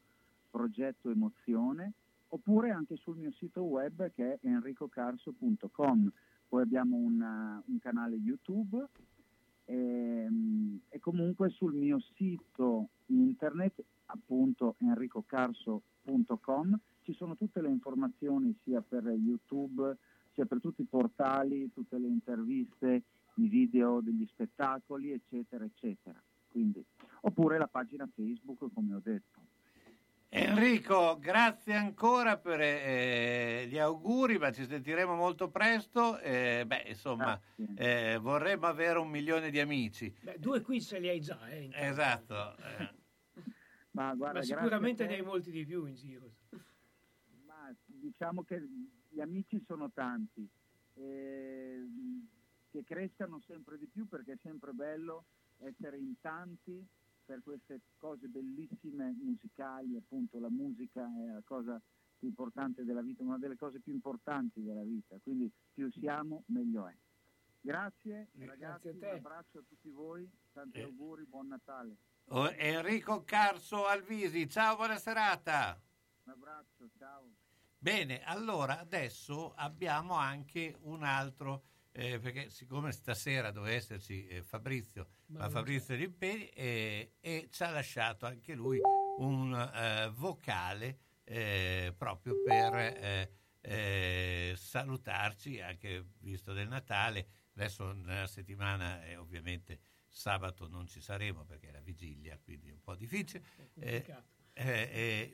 Progetto Emozione, oppure anche sul mio sito web, che è enricocarso.com. Poi abbiamo un canale YouTube e comunque sul mio sito internet, appunto enricocarso.com, ci sono tutte le informazioni sia per YouTube, sia per tutti i portali, tutte le interviste, i video degli spettacoli, eccetera, eccetera. Quindi, oppure la pagina Facebook, come ho detto. Enrico, grazie ancora per gli auguri, ma ci sentiremo molto presto. Beh, insomma, vorremmo avere 1 milione di amici. Beh, 2 qui ce li hai già. Esatto. Ma, guarda, ma sicuramente ne hai molti di più in giro. Ma diciamo che gli amici sono tanti. Che crescano sempre di più, perché è sempre bello essere in tanti per queste cose bellissime musicali. Appunto, la musica è la cosa più importante della vita, una delle cose più importanti della vita, quindi più siamo meglio è. Grazie, ragazzi, un abbraccio a tutti voi, tanti auguri, buon Natale. Enrico Carso Alvisi, ciao, buona serata. Un abbraccio, ciao. Bene, allora adesso abbiamo anche un altro, perché siccome stasera doveva esserci Fabrizio, ma Fabrizio è gli impegni, e ci ha lasciato anche lui un vocale proprio per salutarci, anche visto del Natale. Adesso nella settimana ovviamente sabato non ci saremo perché è la vigilia, quindi è un po' difficile,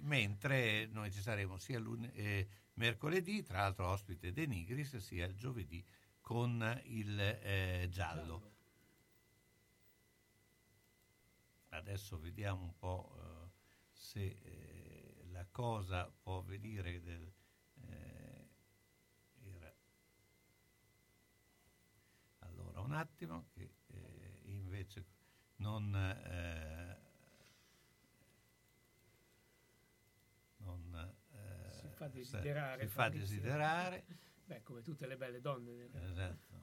mentre noi ci saremo sia mercoledì, tra l'altro ospite De Nigris, sia il giovedì con il giallo. Adesso vediamo un po' se la cosa può venire del allora un attimo che invece non si fa desiderare, Beh, come tutte le belle donne. Esatto.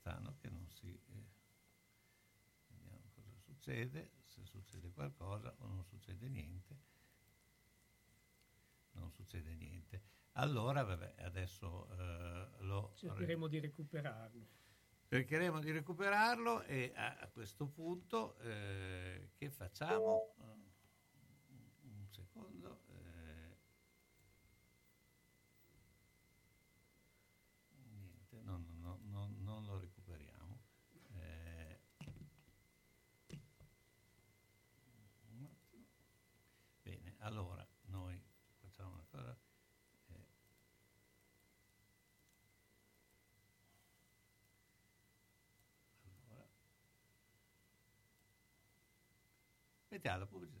Stanno che non si... Vediamo cosa succede, se succede qualcosa o non succede niente. Non succede niente. Allora, vabbè, adesso lo... Cercheremo di recuperarlo. Cercheremo di recuperarlo e a questo punto che facciamo? Un secondo... non lo recuperiamo. Un attimo. Bene, allora noi facciamo una cosa. Allora. Mettiamo la pubblicità.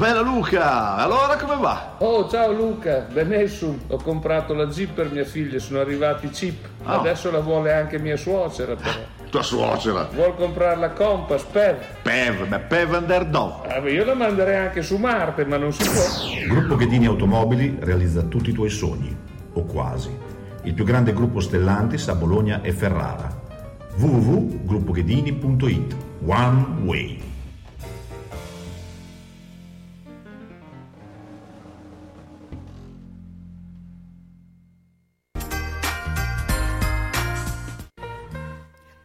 Bella Luca, allora come va? Oh, ciao Luca, benissimo. Ho comprato la Jeep per mia figlia, sono arrivati i chip. Oh. Adesso la vuole anche mia suocera, però. Tua suocera vuol comprare la Compass PEV, ma PEV Underdog. Io la manderei anche su Marte, ma non si può. Gruppo Ghedini Automobili realizza tutti i tuoi sogni, o quasi. Il più grande gruppo Stellantis a Bologna e Ferrara. www.gruppoghedini.it. One way.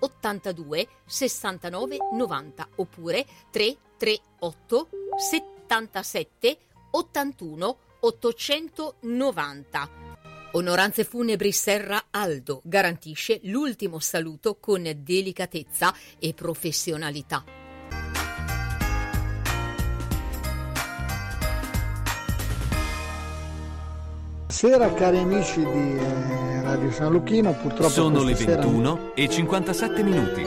82 69 90 oppure 338 77 81 890. Onoranze Funebri Serraaldo garantisce l'ultimo saluto con delicatezza e professionalità. Buonasera cari amici di Radio San Lucchino, purtroppo sono le 21 e 57 minuti.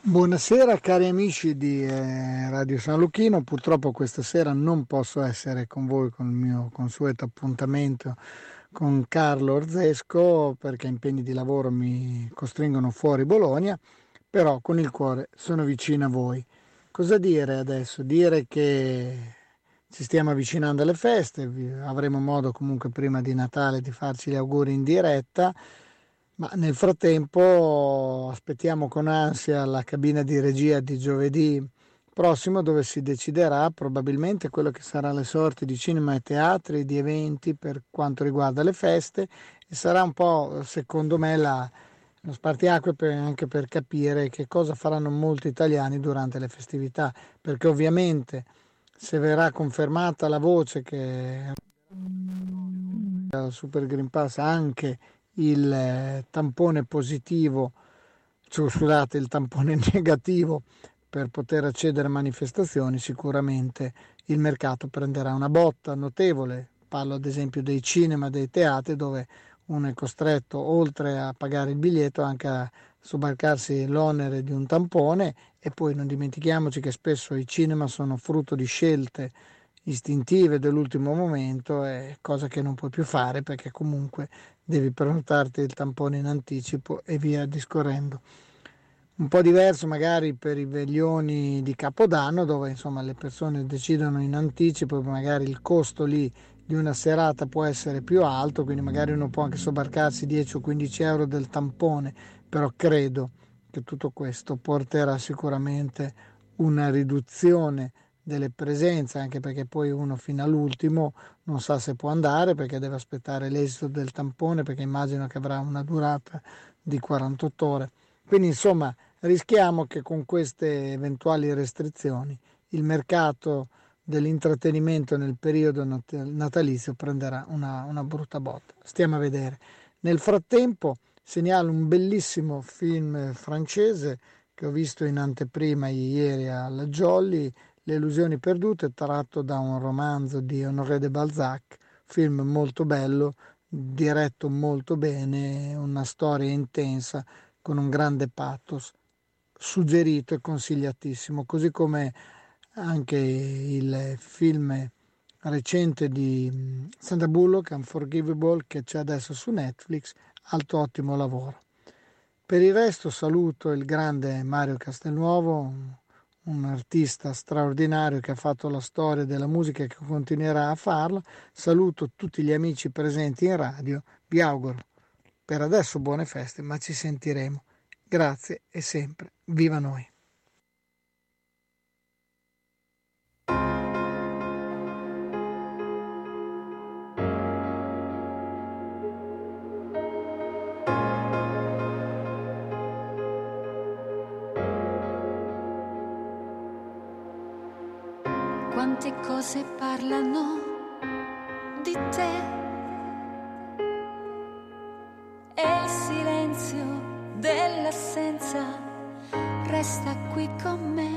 Buonasera cari amici di Radio San Lucchino, purtroppo questa sera non posso essere con voi con il mio consueto appuntamento con Carlo Orzesco perché impegni di lavoro mi costringono fuori Bologna, però con il cuore sono vicino a voi. Cosa dire adesso? Dire che ci stiamo avvicinando alle feste, avremo modo comunque prima di Natale di farci gli auguri in diretta, ma nel frattempo aspettiamo con ansia la cabina di regia di giovedì prossimo dove si deciderà probabilmente quello che sarà le sorti di cinema e teatri, di eventi per quanto riguarda le feste e sarà un po' secondo me lo spartiacque anche per capire che cosa faranno molti italiani durante le festività, perché ovviamente se verrà confermata la voce che al Super Green Pass anche il tampone positivo, cioè, scusate, il tampone negativo per poter accedere a manifestazioni, sicuramente il mercato prenderà una botta notevole. Parlo ad esempio dei cinema, dei teatri dove uno è costretto, oltre a pagare il biglietto, anche a sobbarcarsi l'onere di un tampone e poi non dimentichiamoci che spesso i cinema sono frutto di scelte istintive dell'ultimo momento, è cosa che non puoi più fare perché comunque devi prenotarti il tampone in anticipo e via discorrendo. Un po' diverso magari per i veglioni di Capodanno dove insomma le persone decidono in anticipo, magari il costo lì di una serata può essere più alto, quindi magari uno può anche sobbarcarsi 10 o 15 euro del tampone, però credo che tutto questo porterà sicuramente una riduzione delle presenze, anche perché poi uno fino all'ultimo non sa se può andare perché deve aspettare l'esito del tampone, perché immagino che avrà una durata di 48 ore. Quindi insomma rischiamo che con queste eventuali restrizioni il mercato dell'intrattenimento nel periodo natalizio prenderà una brutta botta. Stiamo a vedere. Nel frattempo segnalo un bellissimo film francese che ho visto in anteprima ieri alla Jolly, Le illusioni perdute, tratto da un romanzo di Honoré de Balzac, film molto bello, diretto molto bene, una storia intensa con un grande pathos, suggerito e consigliatissimo, così come anche il film recente di Sandra Bullock, Unforgivable, che c'è adesso su Netflix, altro ottimo lavoro. Per il resto saluto il grande Mario Castelnuovo, un artista straordinario che ha fatto la storia della musica e che continuerà a farla. Saluto tutti gli amici presenti in radio, vi auguro per adesso buone feste, ma ci sentiremo. Grazie e sempre, viva noi! quante cose parlano di te e il silenzio dell'assenza resta qui con me.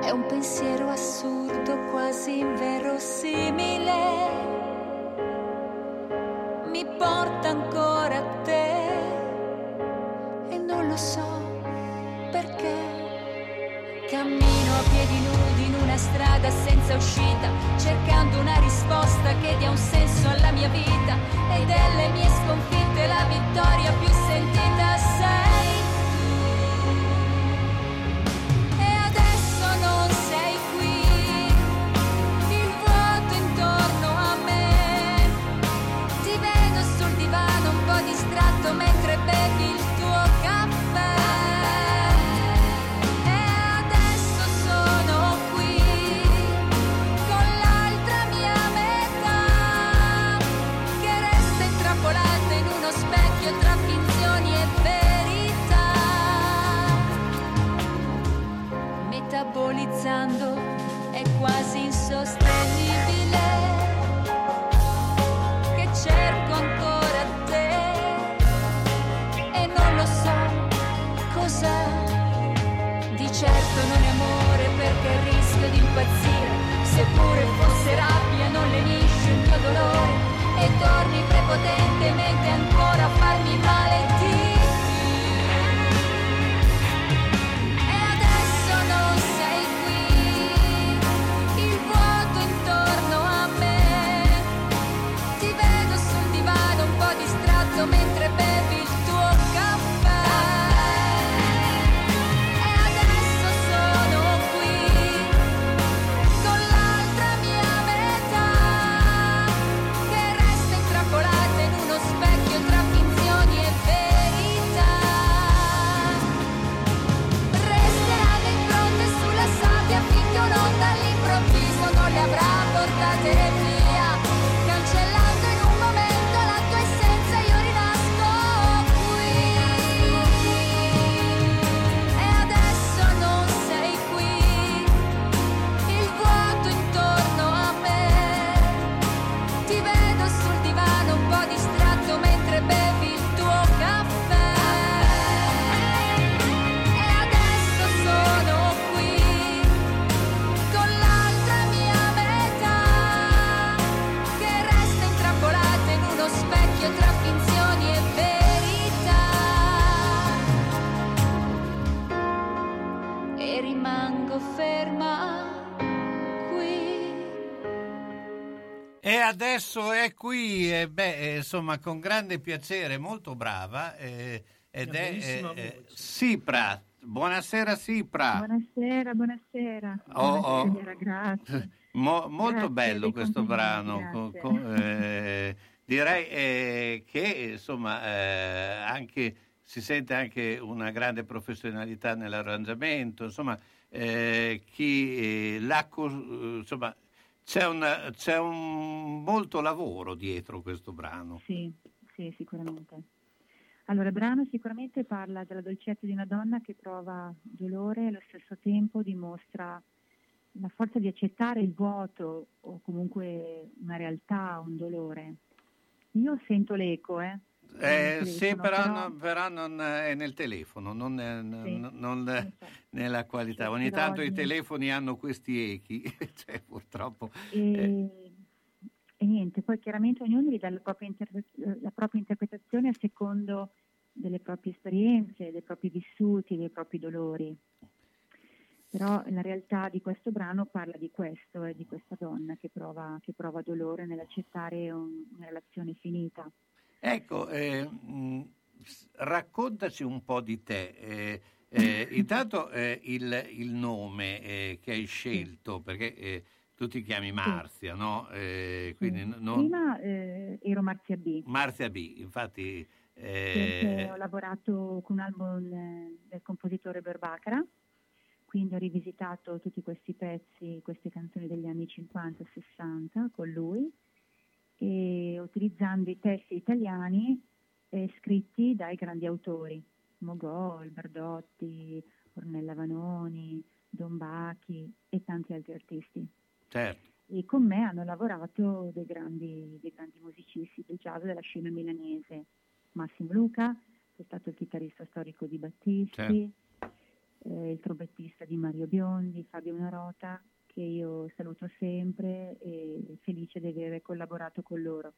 È un pensiero assurdo, quasi inverosimile, mi porta ancora a te e non lo so perché. Cammino a piedi nudi in una strada senza uscita, cercando una risposta che dia un senso alla mia vita, e delle mie sconfitte la vittoria più sentita sei tu. E adesso non sei qui, il vuoto intorno a me, ti vedo sul divano un po' distratto mentre bevi il tuo caffè. Metabolizzando è quasi insostenibile che cerco ancora te e non lo so cos'è. Di certo non è amore, perché rischio di impazzire, seppure fosse rabbia non lenisce il mio dolore e torni prepotentemente ancora a farmi male di. Mentre bevi il tuo caffè e adesso sono qui con l'altra mia metà che resta intrappolata in uno specchio tra finzioni e verità. Resterà nel fronte sulla sabbia finché un'onda all'improvviso non le avrà portate via, cancellando in un momento la tua essenza. Io e adesso è qui, insomma, con grande piacere, molto brava, ed è Sifra. Buonasera Sifra. Buonasera. Buonasera, grazie. Molto grazie, bello questo brano, direi che insomma anche si sente anche una grande professionalità nell'arrangiamento, insomma chi l'ha insomma. C'è un molto lavoro dietro questo brano. Sì, sicuramente. Allora, il brano sicuramente parla della dolcezza di una donna che prova dolore e allo stesso tempo dimostra la forza di accettare il vuoto o comunque una realtà, un dolore. Io sento l'eco, sì, però non è nel telefono, non nella qualità. Sì, ogni tanto i telefoni hanno questi echi, cioè, purtroppo. E niente, poi chiaramente ognuno gli dà la propria interpretazione a secondo delle proprie esperienze, dei propri vissuti, dei propri dolori. Però la realtà di questo brano parla di questo, di questa donna che prova dolore nell'accettare una relazione finita. Ecco, raccontaci un po' di te. Intanto il nome che hai scelto, perché tu ti chiami Marzia, no? Quindi non... Prima ero Marzia B. Marzia B, infatti. Ho lavorato con un album del compositore Berbacara, quindi ho rivisitato tutti questi pezzi, queste canzoni degli anni 50 e 60 con lui. E utilizzando i testi italiani scritti dai grandi autori, Mogol, Bardotti, Ornella Vanoni, Don Bachi e tanti altri artisti. Certo. E con me hanno lavorato dei grandi musicisti del jazz della scena milanese. Massimo Luca, che è stato il chitarrista storico di Battisti, certo. Il trombettista di Mario Biondi, Fabio Narota, che io saluto sempre e felice di aver collaborato con loro.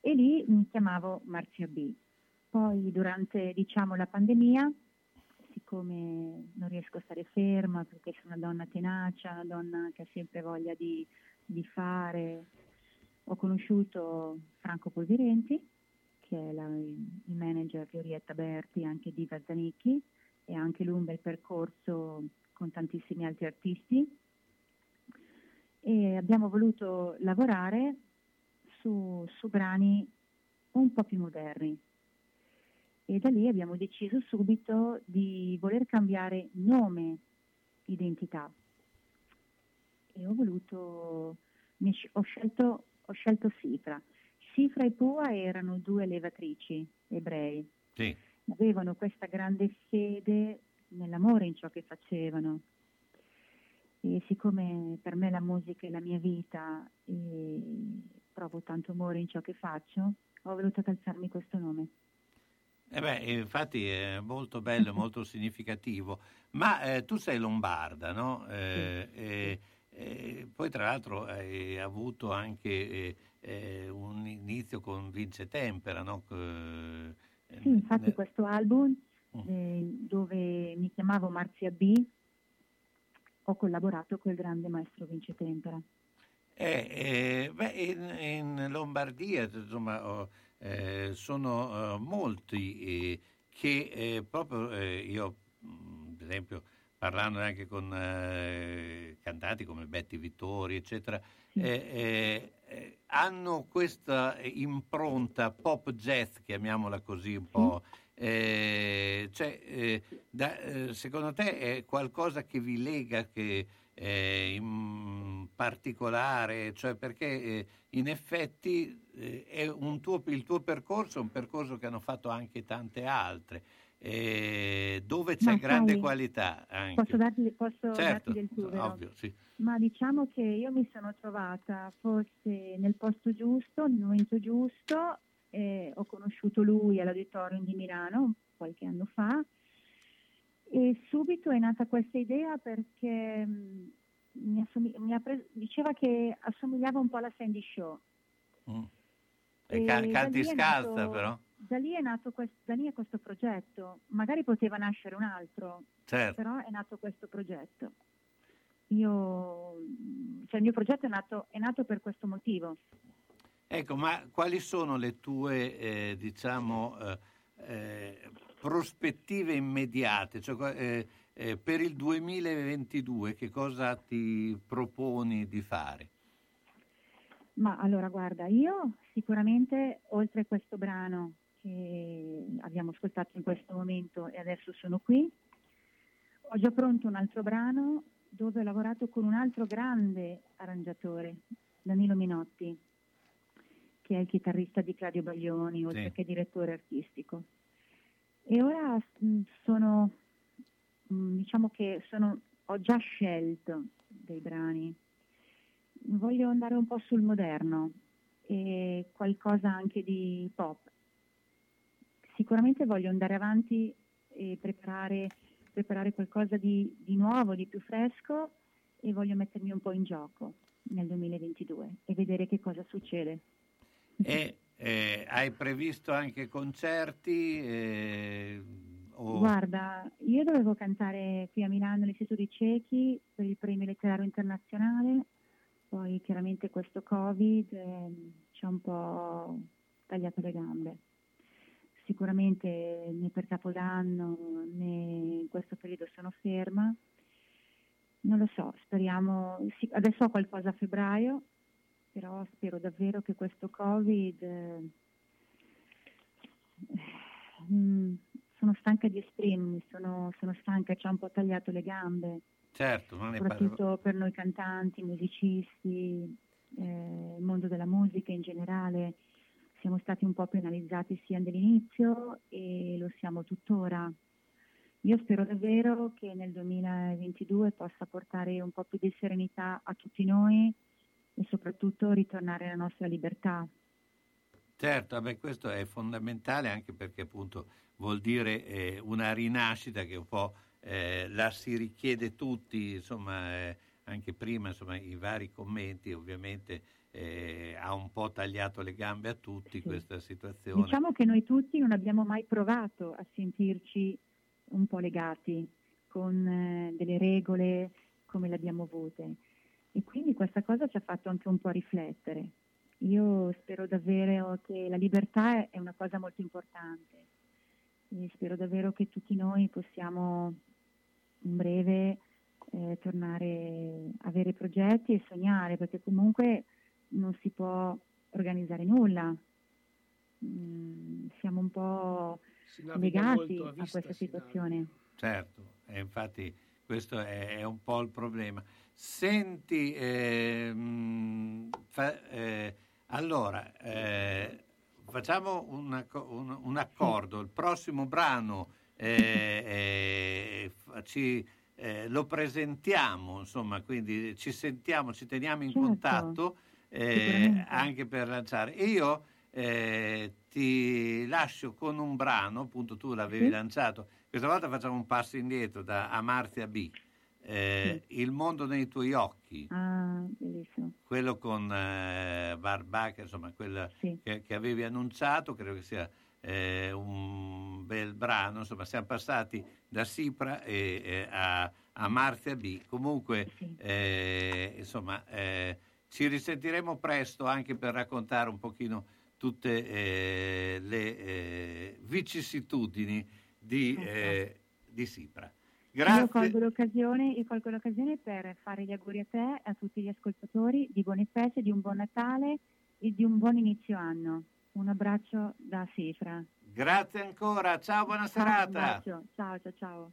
E lì mi chiamavo Marzia B. Poi durante, la pandemia, siccome non riesco a stare ferma perché sono una donna tenacia, una donna che ha sempre voglia di fare, ho conosciuto Franco Polverenti, che è il manager di Orietta Berti, anche di Vazzanicchi, e anche lui un bel percorso con tantissimi altri artisti, e abbiamo voluto lavorare su brani un po' più moderni, e da lì abbiamo deciso subito di voler cambiare nome, identità, e ho scelto Sifra. Sifra e Pua erano due allevatrici ebrei, sì. Avevano questa grande fede nell'amore in ciò che facevano, e siccome per me la musica è la mia vita e provo tanto amore in ciò che faccio, ho voluto calzarmi questo nome. Infatti è molto bello, molto significativo. Ma tu sei lombarda, no? Sì. Poi tra l'altro hai avuto anche un inizio con Vince Tempera, no? Sì, infatti questo album dove mi chiamavo Marzia B, ho collaborato col grande maestro Vince Tempera. In Lombardia, insomma, sono molti che proprio io, per esempio, parlando anche con cantanti come Betty Vittori, eccetera, sì. Hanno questa impronta pop jazz, chiamiamola così un po'. Sì. Secondo te è qualcosa che vi lega, che in particolare, cioè, perché in effetti è il tuo percorso, un percorso che hanno fatto anche tante altre, dove c'è grande qualità anche. Posso darti del tuo, vero? Ovvio, sì. Ma diciamo che io mi sono trovata forse nel posto giusto, nel momento giusto. Ho conosciuto lui all'Auditorium di Milano qualche anno fa, e subito è nata questa idea perché diceva che assomigliava un po' alla Sandy Show. E canti scalza, però. Da lì è questo progetto. Magari poteva nascere un altro, certo. Però è nato questo progetto. Il mio progetto è nato per questo motivo. Ecco, ma quali sono le tue, prospettive immediate? Cioè, per il 2022 che cosa ti proponi di fare? Ma allora, guarda, io sicuramente, oltre a questo brano che abbiamo ascoltato in questo momento e adesso sono qui, ho già pronto un altro brano dove ho lavorato con un altro grande arrangiatore, Danilo Minotti, che è il chitarrista di Claudio Baglioni, oltre sì. che direttore artistico. E ora ho già scelto dei brani. Voglio andare un po' sul moderno e qualcosa anche di pop. Sicuramente voglio andare avanti e preparare qualcosa di nuovo, di più fresco, e voglio mettermi un po' in gioco nel 2022 e vedere che cosa succede. Hai previsto anche concerti? Guarda, io dovevo cantare qui a Milano all'Istituto dei Ciechi per il premio letterario internazionale, poi chiaramente questo Covid ci ha un po' tagliato le gambe. Sicuramente né per Capodanno né in questo periodo sono ferma, non lo so, speriamo, sì, adesso ho qualcosa a febbraio, però spero davvero che questo Covid, sono stanca di esprimermi, sono stanca, ci ha un po' tagliato le gambe, certo, soprattutto per noi cantanti, musicisti, il mondo della musica in generale, siamo stati un po' penalizzati sia dall'inizio e lo siamo tuttora. Io spero davvero che nel 2022 possa portare un po' più di serenità a tutti noi e soprattutto ritornare alla nostra libertà. Certo, beh, questo è fondamentale, anche perché appunto vuol dire una rinascita che un po' la si richiede tutti, insomma, anche prima, insomma, i vari commenti ovviamente ha un po' tagliato le gambe a tutti, sì, questa situazione. Diciamo che noi tutti non abbiamo mai provato a sentirci un po' legati con delle regole come le abbiamo avute, e quindi questa cosa ci ha fatto anche un po' riflettere. Io spero davvero che la libertà è una cosa molto importante e spero davvero che tutti noi possiamo in breve tornare a avere progetti e sognare, perché comunque non si può organizzare nulla, siamo un po' legati a questa situazione. Certo, e infatti questo è un po' il problema. Senti, allora, facciamo un accordo. Il prossimo brano lo presentiamo, insomma, quindi ci sentiamo, ci teniamo in contatto anche per lanciare. Io ti lascio con un brano, appunto tu l'avevi lanciato. Questa volta facciamo un passo indietro a Marzia B. Il mondo nei tuoi occhi, bellissimo. Quello con Barbac, insomma, quella che avevi annunciato, credo che sia un bel brano. Insomma, siamo passati da Sifra a Marzia B. Comunque, insomma, ci risentiremo presto anche per raccontare un pochino tutte le vicissitudini di Sifra. Grazie. Io colgo l'occasione per fare gli auguri a te, a tutti gli ascoltatori, di buone feste, di un buon Natale e di un buon inizio anno. Un abbraccio da Sifra. Grazie ancora, ciao, buona serata. Un abbraccio, ciao.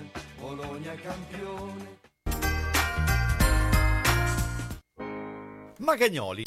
Bologna campione. Magagnoli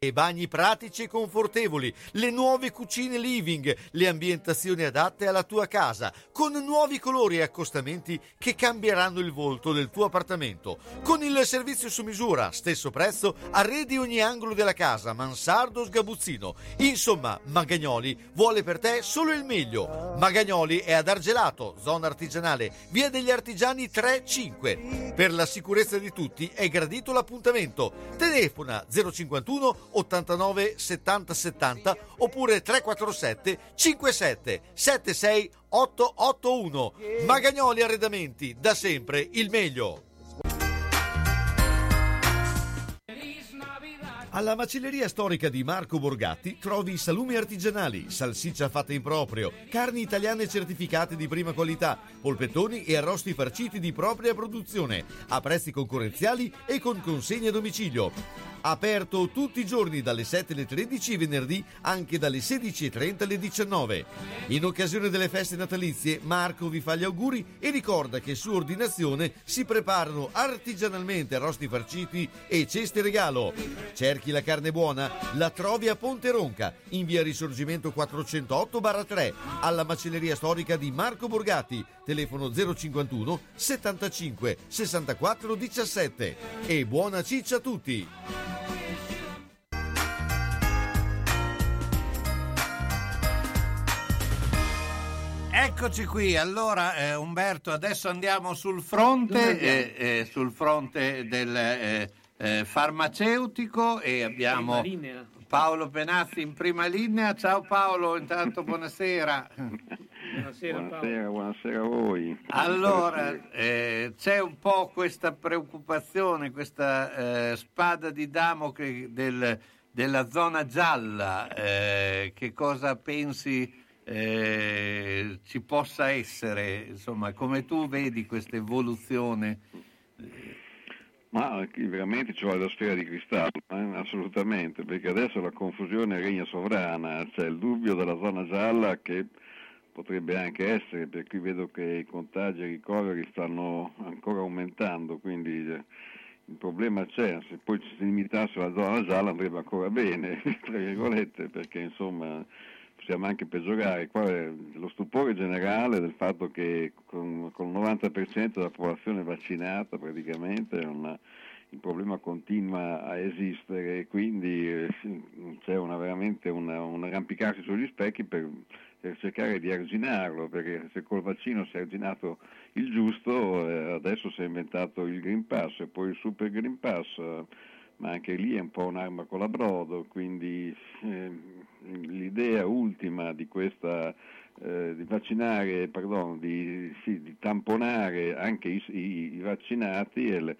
e bagni pratici e confortevoli, le nuove cucine living, le ambientazioni adatte alla tua casa, con nuovi colori e accostamenti che cambieranno il volto del tuo appartamento, con il servizio su misura, stesso prezzo, arredi ogni angolo della casa, mansardo, sgabuzzino. Insomma, Magagnoli vuole per te solo il meglio. Magagnoli è ad Argelato, zona artigianale, via degli Artigiani 3-5. Per la sicurezza di tutti è gradito l'appuntamento. Telefona 051 89 70 70 oppure 347 57 76 881. Magagnoli Arredamenti, da sempre il meglio. Alla macelleria storica di Marco Borgatti trovi salumi artigianali, salsiccia fatta in proprio, carni italiane certificate di prima qualità, polpettoni e arrosti farciti di propria produzione, a prezzi concorrenziali e con consegna a domicilio. Aperto tutti i giorni dalle 7 alle 13 e venerdì anche dalle 16.30 alle 19. In occasione delle feste natalizie Marco vi fa gli auguri e ricorda che su ordinazione si preparano artigianalmente arrosti farciti e ceste regalo. Cerchi la carne buona? La trovi a Ponte Ronca, in via Risorgimento 408-3, alla macelleria storica di Marco Borgatti, telefono 051 75 64 17. E buona ciccia a tutti! Eccoci qui, allora Umberto, adesso andiamo sul fronte del farmaceutico e abbiamo Paolo Benassi in prima linea. Ciao Paolo, intanto buonasera. Buonasera a voi. Allora, c'è un po' questa preoccupazione, questa spada di Damocle della zona gialla, che cosa pensi ci possa essere, insomma, come tu vedi questa evoluzione? Ma veramente ci vuole la sfera di cristallo, assolutamente, perché adesso la confusione regna sovrana, c'è il dubbio della zona gialla che potrebbe anche essere, per cui vedo che i contagi e i ricoveri stanno ancora aumentando, quindi il problema c'è. Se poi ci si limitasse alla zona gialla andrebbe ancora bene, tra virgolette, perché insomma possiamo anche peggiorare. Qua è lo stupore generale del fatto che con il 90% della popolazione vaccinata praticamente il problema continua a esistere, e quindi c'è veramente un arrampicarsi sugli specchi per cercare di arginarlo, perché se col vaccino si è arginato il giusto, adesso si è inventato il Green Pass e poi il Super Green Pass, ma anche lì è un po' un'arma con la brodo, quindi l'idea ultima di questa di tamponare anche i vaccinati è il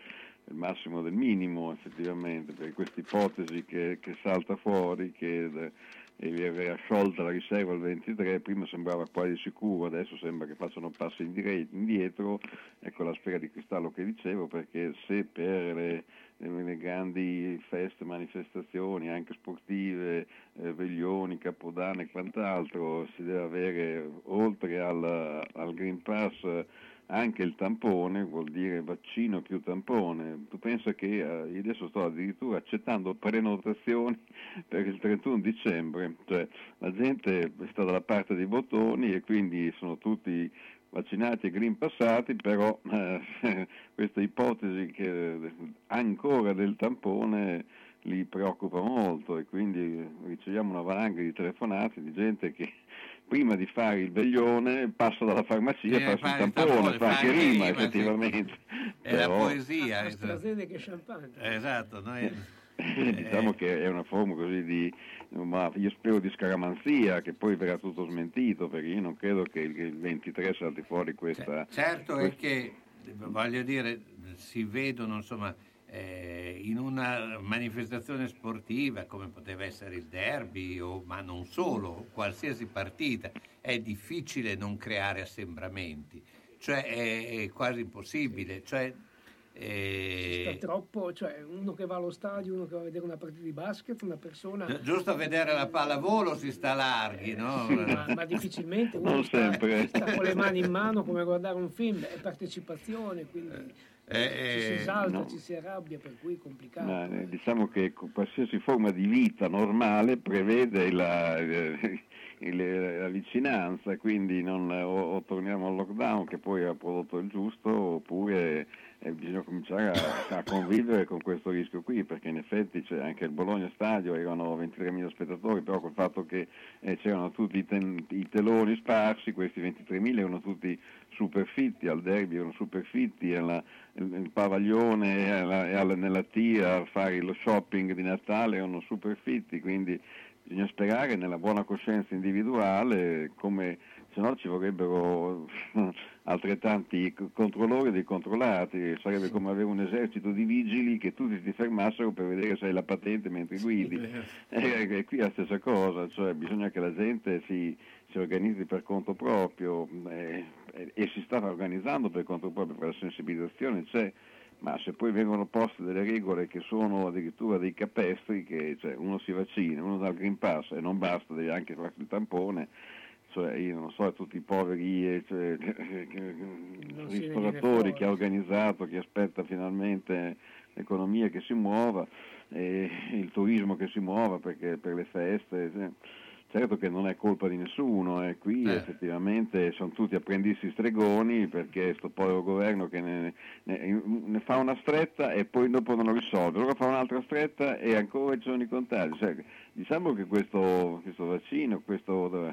massimo del minimo, effettivamente, perché questa ipotesi che salta fuori, che era sciolta la riserva al 23, prima sembrava quasi sicuro, adesso sembra che facciano passi indietro, ecco la sfera di cristallo che dicevo, perché se per le le grandi feste, manifestazioni anche sportive, veglioni, capodanno e quant'altro, si deve avere oltre al Green Pass anche il tampone, vuol dire vaccino più tampone. Tu pensa che io adesso sto addirittura accettando prenotazioni per il 31 dicembre, cioè la gente sta dalla parte dei bottoni e quindi sono tutti vaccinati e green passati, però questa ipotesi che ancora del tampone li preoccupa molto e quindi riceviamo una valanga di telefonate di gente che prima di fare il veglione passa dalla farmacia, passa il tampone, fa anche rima effettivamente. Sì. È però... la poesia. AstraZeneca e champagne. Esatto. Noi... diciamo che è una forma così di, ma io spero di scaramanzia, che poi verrà tutto smentito, perché io non credo che il 23 salti fuori questa... Certo è che, voglio dire, si vedono insomma... in una manifestazione sportiva come poteva essere il derby o, ma non solo, qualsiasi partita, è difficile non creare assembramenti, cioè è quasi impossibile, cioè sta troppo, cioè uno che va allo stadio, uno che va a vedere una partita di basket, una persona giusto a vedere la pallavolo si sta larghi, no? ma difficilmente uno non sempre. Sta con le mani in mano come guardare un film, è partecipazione, quindi ci si esalta, no, ci si arrabbia, per cui è complicato. Ma, diciamo che qualsiasi forma di vita normale prevede la vicinanza, quindi non, o torniamo al lockdown che poi ha prodotto il giusto, oppure bisogna cominciare a convivere con questo rischio qui, perché in effetti c'è anche il Bologna Stadio, erano 23.000 spettatori, però col fatto che c'erano tutti i teloni sparsi, questi 23.000 erano tutti superfitti, al derby erano superfitti, il pavaglione nella TIA a fare lo shopping di Natale erano superfitti, quindi bisogna sperare nella buona coscienza individuale, come se no ci vorrebbero altrettanti controllori dei controllati, sarebbe sì, come avere un esercito di vigili che tutti ti fermassero per vedere se hai la patente mentre guidi, e qui è la stessa cosa, cioè bisogna che la gente si organizzi per conto proprio, e si sta organizzando per conto proprio, per la sensibilizzazione c'è, ma se poi vengono poste delle regole che sono addirittura dei capestri, che cioè, uno si vaccina, uno dà il Green Pass e non basta, devi anche fare il tampone, cioè io non so, tutti i poveri ristoratori che ha organizzato, che aspetta finalmente l'economia che si muova e il turismo che si muova, perché per le feste... Certo che non è colpa di nessuno, e qui effettivamente sono tutti apprendisti stregoni, perché sto povero governo che ne fa una stretta e poi dopo non lo risolve, allora fa un'altra stretta e ancora ci sono i contagi. Cioè, diciamo che questo vaccino, questo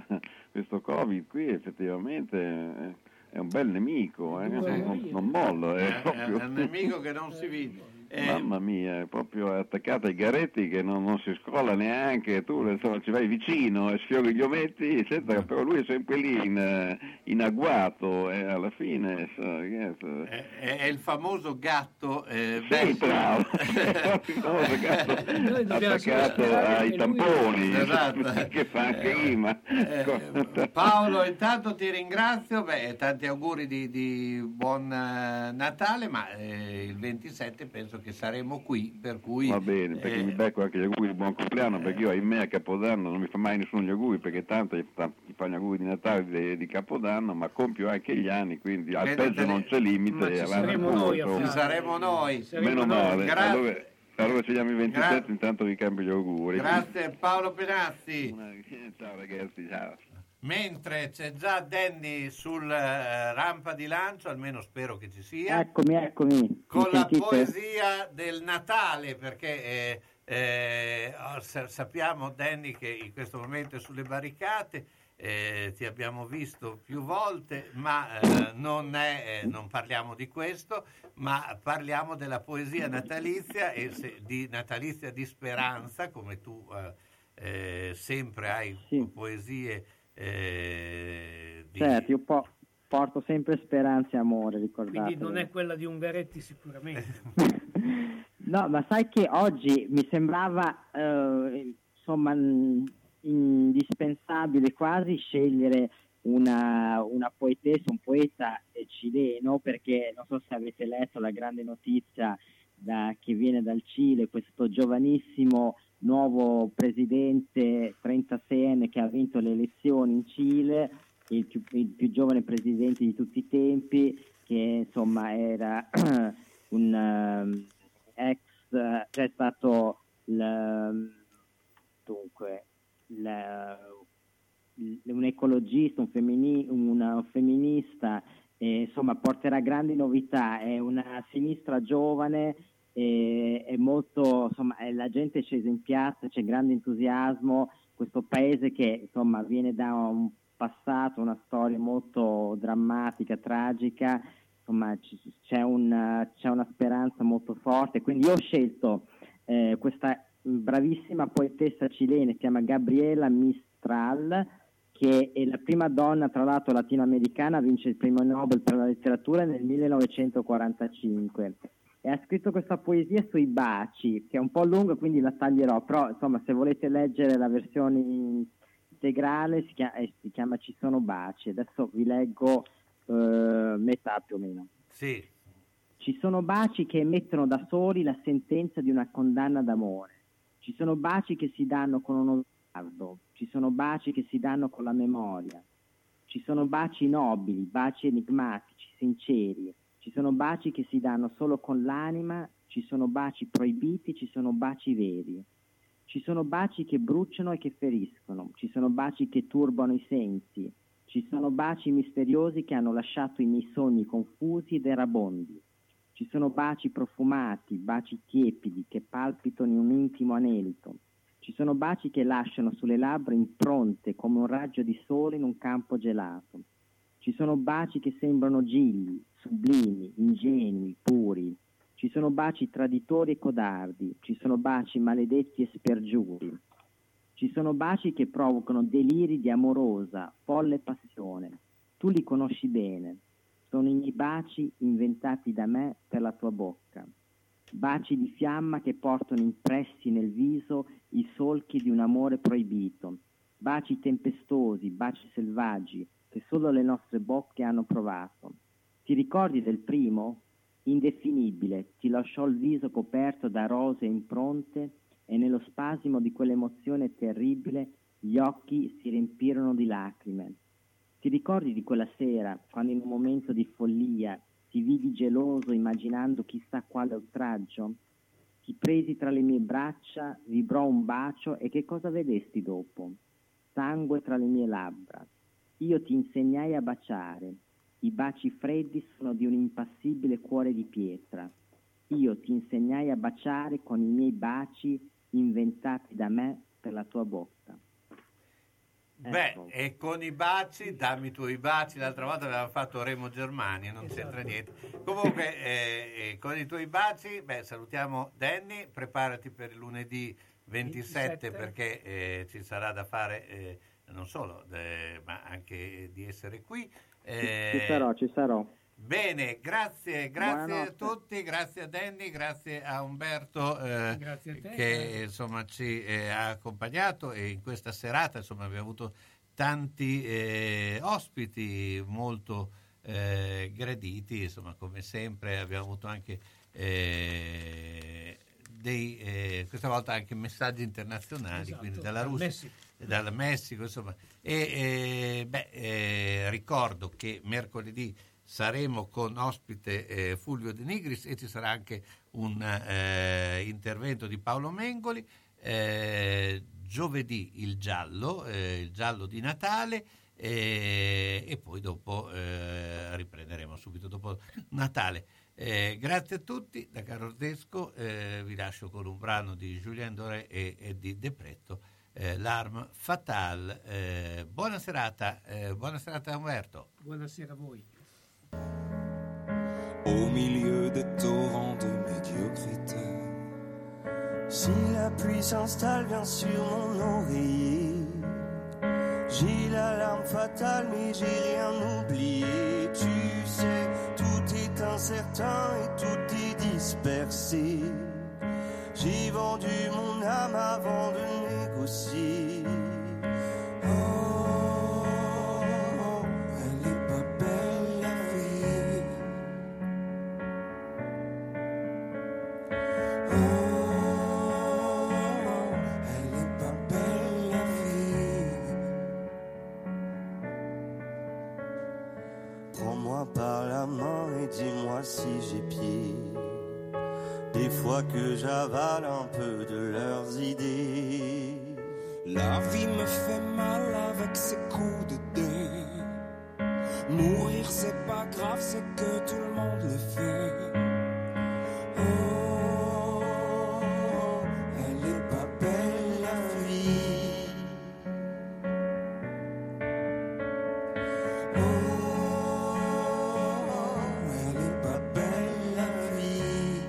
Covid qui effettivamente è un bel nemico, non molla, è un nemico che non si vede. Mamma mia, è proprio attaccata ai garetti che non si scolla neanche, tu insomma, ci vai vicino e sfiori gli ometti eccetera, però lui è sempre lì in agguato, e alla fine è il famoso gatto bravo, il famoso gatto attaccato ai tamponi, esatto, che fa anche rima. Paolo, intanto ti ringrazio, tanti auguri di buon Natale, ma il 27 penso che saremo qui, per cui va bene, perché mi becco anche gli auguri di buon compleanno, perché io ahimè a Capodanno non mi fa mai nessuno gli auguri, perché tanto ti fanno gli auguri di Natale, di Capodanno, ma compio anche gli anni, quindi al peggio non c'è limite, ci saremo noi, meno male. Allora ci diamo il 27, intanto vi cambio gli auguri. Grazie Paolo Benassi. Ciao ragazzi, ciao. Mentre c'è già Danny sul rampa di lancio, almeno spero che ci sia. Eccomi. Con la poesia del Natale, perché sappiamo, Danny, che in questo momento è sulle barricate, ti abbiamo visto più volte, ma non parliamo di questo, ma parliamo della poesia natalizia di natalizia di speranza, come tu sempre hai poesie. Certo, io porto sempre speranza e amore, ricordate. Quindi non è quella di Ungaretti sicuramente. No, ma sai che oggi mi sembrava indispensabile quasi scegliere una poetessa, un poeta cileno, perché non so se avete letto la grande notizia che viene dal Cile, questo giovanissimo nuovo presidente 36enne che ha vinto le elezioni in Cile, il più giovane presidente di tutti i tempi, che insomma era un ex, cioè è stato un ecologista, un femminista, insomma porterà grandi novità, è una sinistra giovane, è molto, insomma, la gente è scesa in piazza, c'è grande entusiasmo, questo paese che insomma viene da un passato, una storia molto drammatica, tragica, insomma c'è una speranza molto forte, quindi io ho scelto questa bravissima poetessa cilena, si chiama Gabriela Mistral, che è la prima donna, tra l'altro latinoamericana, a vincere il premio Nobel per la letteratura nel 1945, e ha scritto questa poesia sui baci, che è un po' lunga quindi la taglierò, però insomma se volete leggere la versione integrale si chiama Ci sono baci. Adesso vi leggo metà più o meno. Sì. Ci sono baci che emettono da soli la sentenza di una condanna d'amore, ci sono baci che si danno con uno sguardo, ci sono baci che si danno con la memoria, ci sono baci nobili, baci enigmatici, sinceri, ci sono baci che si danno solo con l'anima, ci sono baci proibiti, ci sono baci veri, ci sono baci che bruciano e che feriscono, ci sono baci che turbano i sensi, ci sono baci misteriosi che hanno lasciato i miei sogni confusi ed erabondi, ci sono baci profumati, baci tiepidi che palpitano in un intimo anelito, ci sono baci che lasciano sulle labbra impronte come un raggio di sole in un campo gelato. Ci sono baci che sembrano gigli, sublimi, ingenui, puri. Ci sono baci traditori e codardi. Ci sono baci maledetti e spergiuri. Ci sono baci che provocano deliri di amorosa, folle passione. Tu li conosci bene. Sono i miei baci inventati da me per la tua bocca. Baci di fiamma che portano impressi nel viso i solchi di un amore proibito, baci tempestosi, baci selvaggi che solo le nostre bocche hanno provato. Ti ricordi del primo? Indefinibile, ti lasciò il viso coperto da rose impronte e nello spasimo di quell'emozione terribile gli occhi si riempirono di lacrime. Ti ricordi di quella sera quando in un momento di follia ti vidi geloso immaginando chissà quale oltraggio? Ti presi tra le mie braccia, vibrò un bacio e che cosa vedesti dopo? Sangue tra le mie labbra. Io ti insegnai a baciare. I baci freddi sono di un impassibile cuore di pietra. Io ti insegnai a baciare con i miei baci inventati da me per la tua bocca. Beh, e con i baci, dammi i tuoi baci, l'altra volta aveva fatto Remo Germania, non c'entra niente. Comunque, con i tuoi baci, beh, salutiamo Danny, preparati per il lunedì 27. Perché ci sarà da fare non solo, ma anche di essere qui. Ci sarò. Bene, grazie a tutti, grazie a Danny, grazie a Umberto, grazie a te, che insomma ci ha accompagnato, e in questa serata insomma abbiamo avuto tanti ospiti molto graditi, insomma come sempre abbiamo avuto anche questa volta anche messaggi internazionali, esatto, quindi dalla Russia, dal Messico, insomma, ricordo che mercoledì saremo con ospite Fulvio De Nigris e ci sarà anche un intervento di Paolo Mengoli. Giovedì il giallo di Natale, e poi dopo riprenderemo subito dopo Natale. Grazie a tutti, da Carlo Orzesco vi lascio con un brano di Julien Doré e di De Pretto, L'Arme Fatale. Buona serata Umberto. Buonasera a voi. Au milieu des torrents de médiocrité, si la pluie s'installe bien sur mon oreiller, j'ai l'alarme fatale mais j'ai rien oublié. Tu sais, tout est incertain et tout est dispersé. J'ai vendu mon âme avant de négocier. des fois que j'avale un peu de leurs idées. La vie me fait mal avec ses coups de dé. Mourir c'est pas grave, c'est que tout le monde le fait. Oh, elle est pas belle la vie. Oh, elle est pas belle la vie.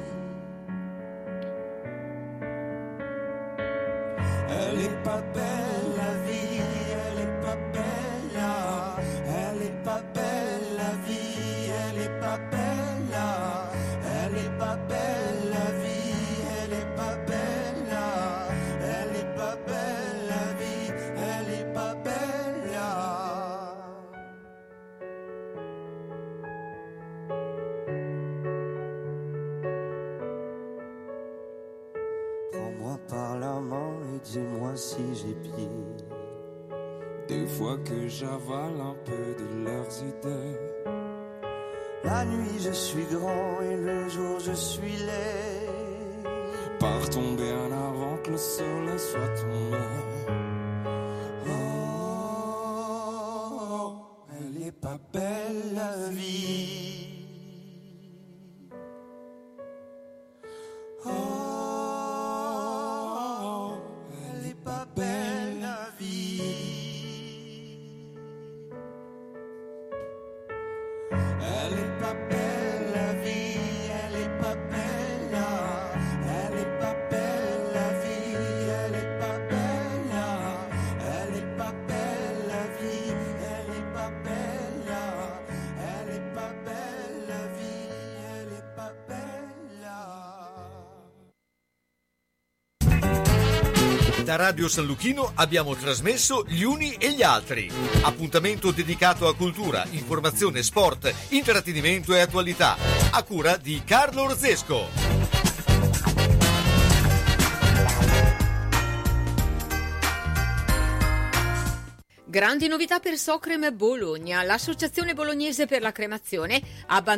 Elle est pas belle la vie, elle est pas belle la. Elle est pas belle la vie, elle est pas belle là. Elle est pas belle la vie, elle est pas belle là. Elle est pas belle la vie, elle est pas belle là. Prends-moi par la main et dis-moi si j'ai pied. Des fois que j'avale un peu de leurs idées. La nuit je suis grand et le jour je suis laid. Par tomber en avant que le soleil soit tombé. Oh, elle est pas belle la vie. Oh, elle est pas belle la vie. Elle est pas belle la vie, elle est pas belle là. Elle est pas belle la vie, elle est pas belle là. Elle est pas belle la vie, elle est pas belle là. Elle est pas belle la vie, elle est pas bella. Da Radio San Lucchino abbiamo trasmesso Gli Uni e gli Altri. Appuntamento dedicato a cultura, informazione, sport, intrattenimento e attualità, a cura di Carlo Orzesco. Grandi novità per Socrem Bologna. L'associazione bolognese per la cremazione ha abbandonato